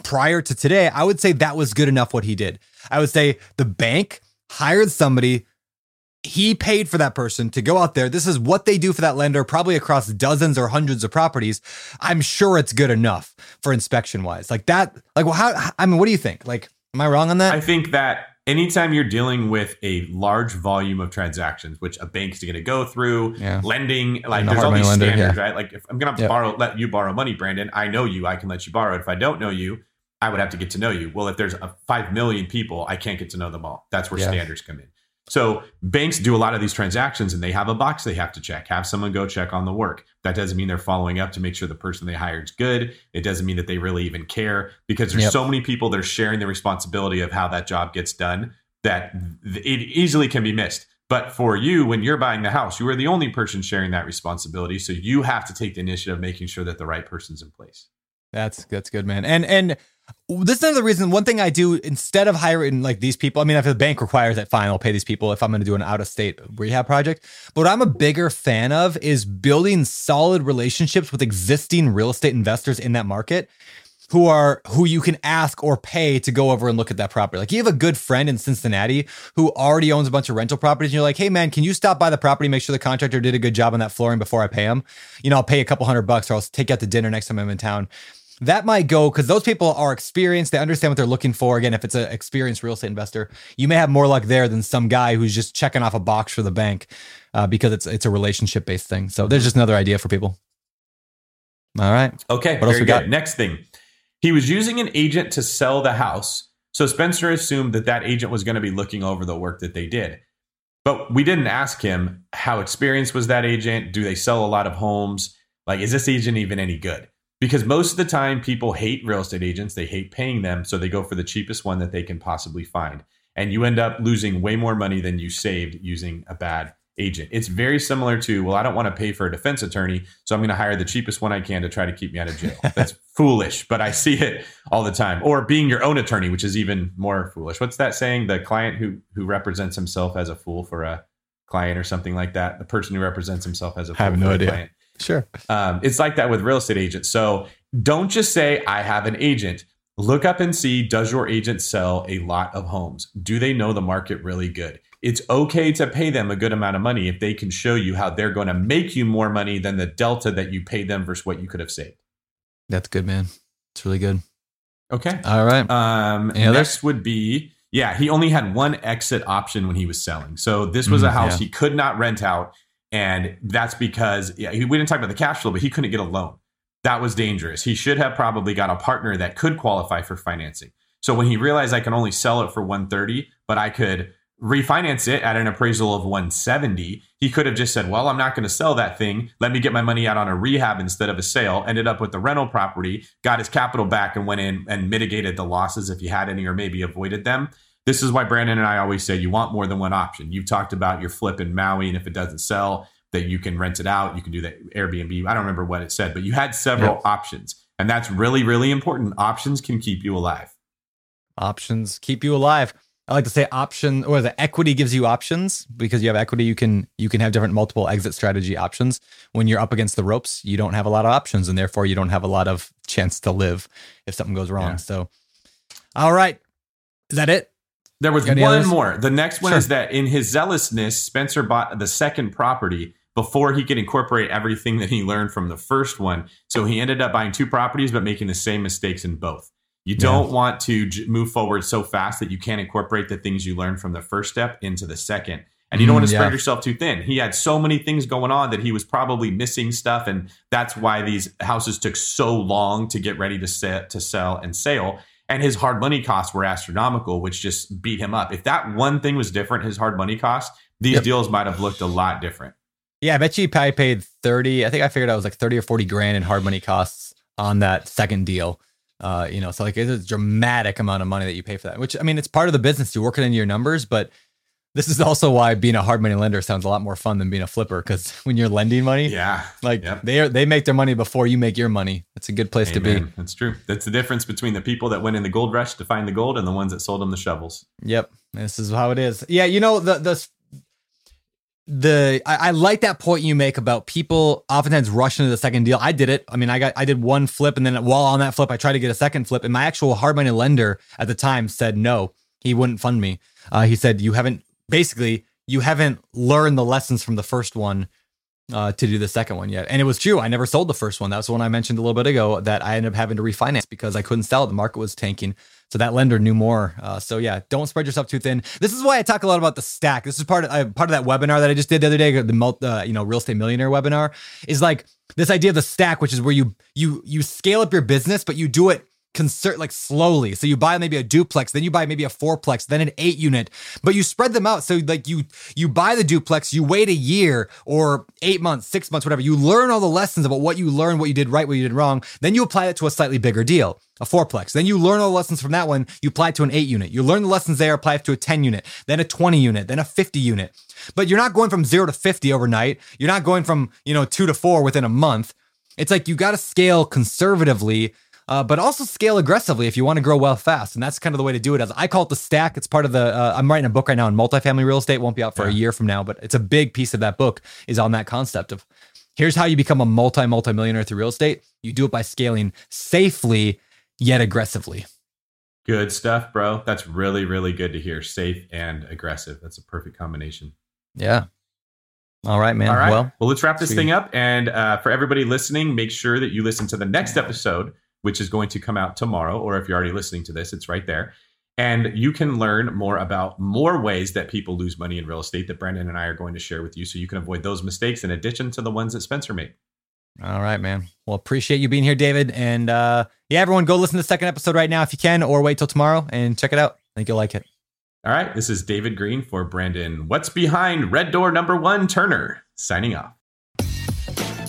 prior to today, I would say that was good enough what he did. I would say the bank hired somebody He paid for that person to go out there. This is what they do for that lender, probably across dozens or hundreds of properties. I'm sure it's good enough for inspection wise. Like that, like, well, how, I mean, what do you think? Like, am I wrong on that? I think that anytime you're dealing with a large volume of transactions, which a bank's going to go through, lending, like there's all these standards, right? Like if I'm going to borrow, let you borrow money, Brandon, I know you, I can let you borrow it. If I don't know you, I would have to get to know you. Well, if there's 5 million people, I can't get to know them all. That's where standards come in. So banks do a lot of these transactions and they have a box they have to check, have someone go check on the work. That doesn't mean they're following up to make sure the person they hired is good. It doesn't mean that they really even care because there's so many people that are sharing the responsibility of how that job gets done that it easily can be missed. But for you, when you're buying the house, you are the only person sharing that responsibility. So you have to take the initiative of making sure that the right person's in place. That's good, man. And this is another reason. One thing I do instead of hiring like these people, I mean, if the bank requires it, fine, I'll pay these people if I'm going to do an out-of-state rehab project. But what I'm a bigger fan of is building solid relationships with existing real estate investors in that market who you can ask or pay to go over and look at that property. Like you have a good friend in Cincinnati who already owns a bunch of rental properties. And you're like, hey man, can you stop by the property, make sure the contractor did a good job on that flooring before I pay him? You know, I'll pay a couple $100 or I'll take you out to dinner next time I'm in town. That might go because those people are experienced. They understand what they're looking for. Again, if it's an experienced real estate investor, you may have more luck there than some guy who's just checking off a box for the bank because it's a relationship-based thing. So there's just another idea for people. All right. Okay. What else we got? Next thing. He was using an agent to sell the house. So Spencer assumed that agent was going to be looking over the work that they did. But we didn't ask him how experienced was that agent? Do they sell a lot of homes? Like, is this agent even any good? Because most of the time, people hate real estate agents. They hate paying them. So they go for the cheapest one that they can possibly find. And you end up losing way more money than you saved using a bad agent. It's very similar to, well, I don't want to pay for a defense attorney, so I'm going to hire the cheapest one I can to try to keep me out of jail. That's foolish, but I see it all the time. Or being your own attorney, which is even more foolish. What's that saying? The client who represents himself as a fool for a client or something like that. The person who represents himself as a fool for a client. Sure. It's like that with real estate agents. So don't just say, I have an agent. Look up and see, does your agent sell a lot of homes? Do they know the market really good? It's okay to pay them a good amount of money if they can show you how they're going to make you more money than the delta that you paid them versus what you could have saved. That's good, man. It's really good. Okay. All right. Next would be, he only had one exit option when he was selling. So this was a house he could not rent out. And that's because we didn't talk about the cash flow, but he couldn't get a loan. That was dangerous. He should have probably got a partner that could qualify for financing. So when he realized I can only sell it for 130, but I could refinance it at an appraisal of 170, he could have just said, well, I'm not going to sell that thing. Let me get my money out on a rehab instead of a sale. Ended up with the rental property, got his capital back and went in and mitigated the losses if he had any or maybe avoided them. This is why Brandon and I always say you want more than one option. You've talked about your flip in Maui, and if it doesn't sell, that you can rent it out. You can do that Airbnb. I don't remember what it said, but you had several options, and that's really, really important. Options can keep you alive. Options keep you alive. I like to say the equity gives you options because you have equity. You can have different multiple exit strategy options. When you're up against the ropes, you don't have a lot of options, and therefore you don't have a lot of chance to live if something goes wrong. Yeah. So, all right, is that it? There was one more. The next one is that in his zealousness, Spencer bought the second property before he could incorporate everything that he learned from the first one. So he ended up buying two properties, but making the same mistakes in both. You don't want to move forward so fast that you can't incorporate the things you learned from the first step into the second. And you don't want to spread yourself too thin. He had so many things going on that he was probably missing stuff. And that's why these houses took so long to get ready to sell and sale. And his hard money costs were astronomical, which just beat him up. If that one thing was different, his hard money costs, these deals might have looked a lot different. Yeah, I bet you probably paid 30. I think I figured out it was like 30 or 40 grand in hard money costs on that second deal. So like it's a dramatic amount of money that you pay for that, which I mean, it's part of the business. You work it into your numbers, but this is also why being a hard money lender sounds a lot more fun than being a flipper. Because when you're lending money, they make their money before you make your money. That's a good place to be. That's true. That's the difference between the people that went in the gold rush to find the gold and the ones that sold them the shovels. Yep. This is how it is. Yeah. You know, I like that point you make about people oftentimes rush into the second deal. I did it. I mean, I did one flip and then while on that flip, I tried to get a second flip and my actual hard money lender at the time said, no, he wouldn't fund me. He said, you haven't, basically, you haven't learned the lessons from the first one to do the second one yet. And it was true. I never sold the first one. That's the one I mentioned a little bit ago that I ended up having to refinance because I couldn't sell it. The market was tanking. So that lender knew more. So yeah, don't spread yourself too thin. This is why I talk a lot about the stack. This is part of that webinar that I just did the other day, the Real Estate Millionaire webinar, is like this idea of the stack, which is where you scale up your business, but you do it slowly. So you buy maybe a duplex, then you buy maybe a fourplex, then an 8 unit, but you spread them out. So like you buy the duplex, you wait a year or 8 months, 6 months, whatever. You learn all the lessons about what you learned, what you did right, what you did wrong. Then you apply it to a slightly bigger deal, a fourplex. Then you learn all the lessons from that one. You apply it to an 8 unit. You learn the lessons there, apply it to a 10 unit, then a 20 unit, then a 50 unit. But you're not going from 0 to 50 overnight. You're not going from, 2 to 4 within a month. It's like, you got to scale conservatively, but also scale aggressively if you want to grow well fast. And that's kind of the way to do it. As I call it the stack. It's part of I'm writing a book right now on multifamily real estate. It won't be out for a year from now, but it's a big piece of that book is on that concept of here's how you become a multi-millionaire through real estate. You do it by scaling safely, yet aggressively. Good stuff, bro. That's really, really good to hear. Safe and aggressive. That's a perfect combination. Yeah. All right, man. All right. Well, let's wrap this thing up. And for everybody listening, make sure that you listen to the next episode, which is going to come out tomorrow, or if you're already listening to this, it's right there. And you can learn more about more ways that people lose money in real estate that Brandon and I are going to share with you so you can avoid those mistakes in addition to the ones that Spencer made. All right, man. Well, appreciate you being here, David. And everyone, go listen to the second episode right now if you can, or wait till tomorrow and check it out. I think you'll like it. All right. This is David Green for Brandon. What's behind Red Door number 1 Turner? Signing off.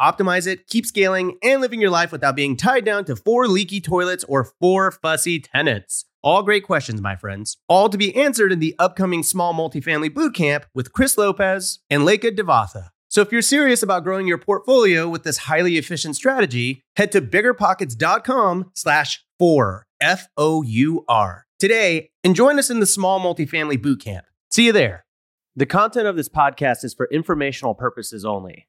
optimize it, keep scaling, and living your life without being tied down to 4 leaky toilets or 4 fussy tenants? All great questions, my friends. All to be answered in the upcoming Small Multifamily Bootcamp with Chris Lopez and Lekha Devatha. So if you're serious about growing your portfolio with this highly efficient strategy, head to biggerpockets.com/4, F-O-U-R, today, and join us in the Small Multifamily Bootcamp. See you there. The content of this podcast is for informational purposes only.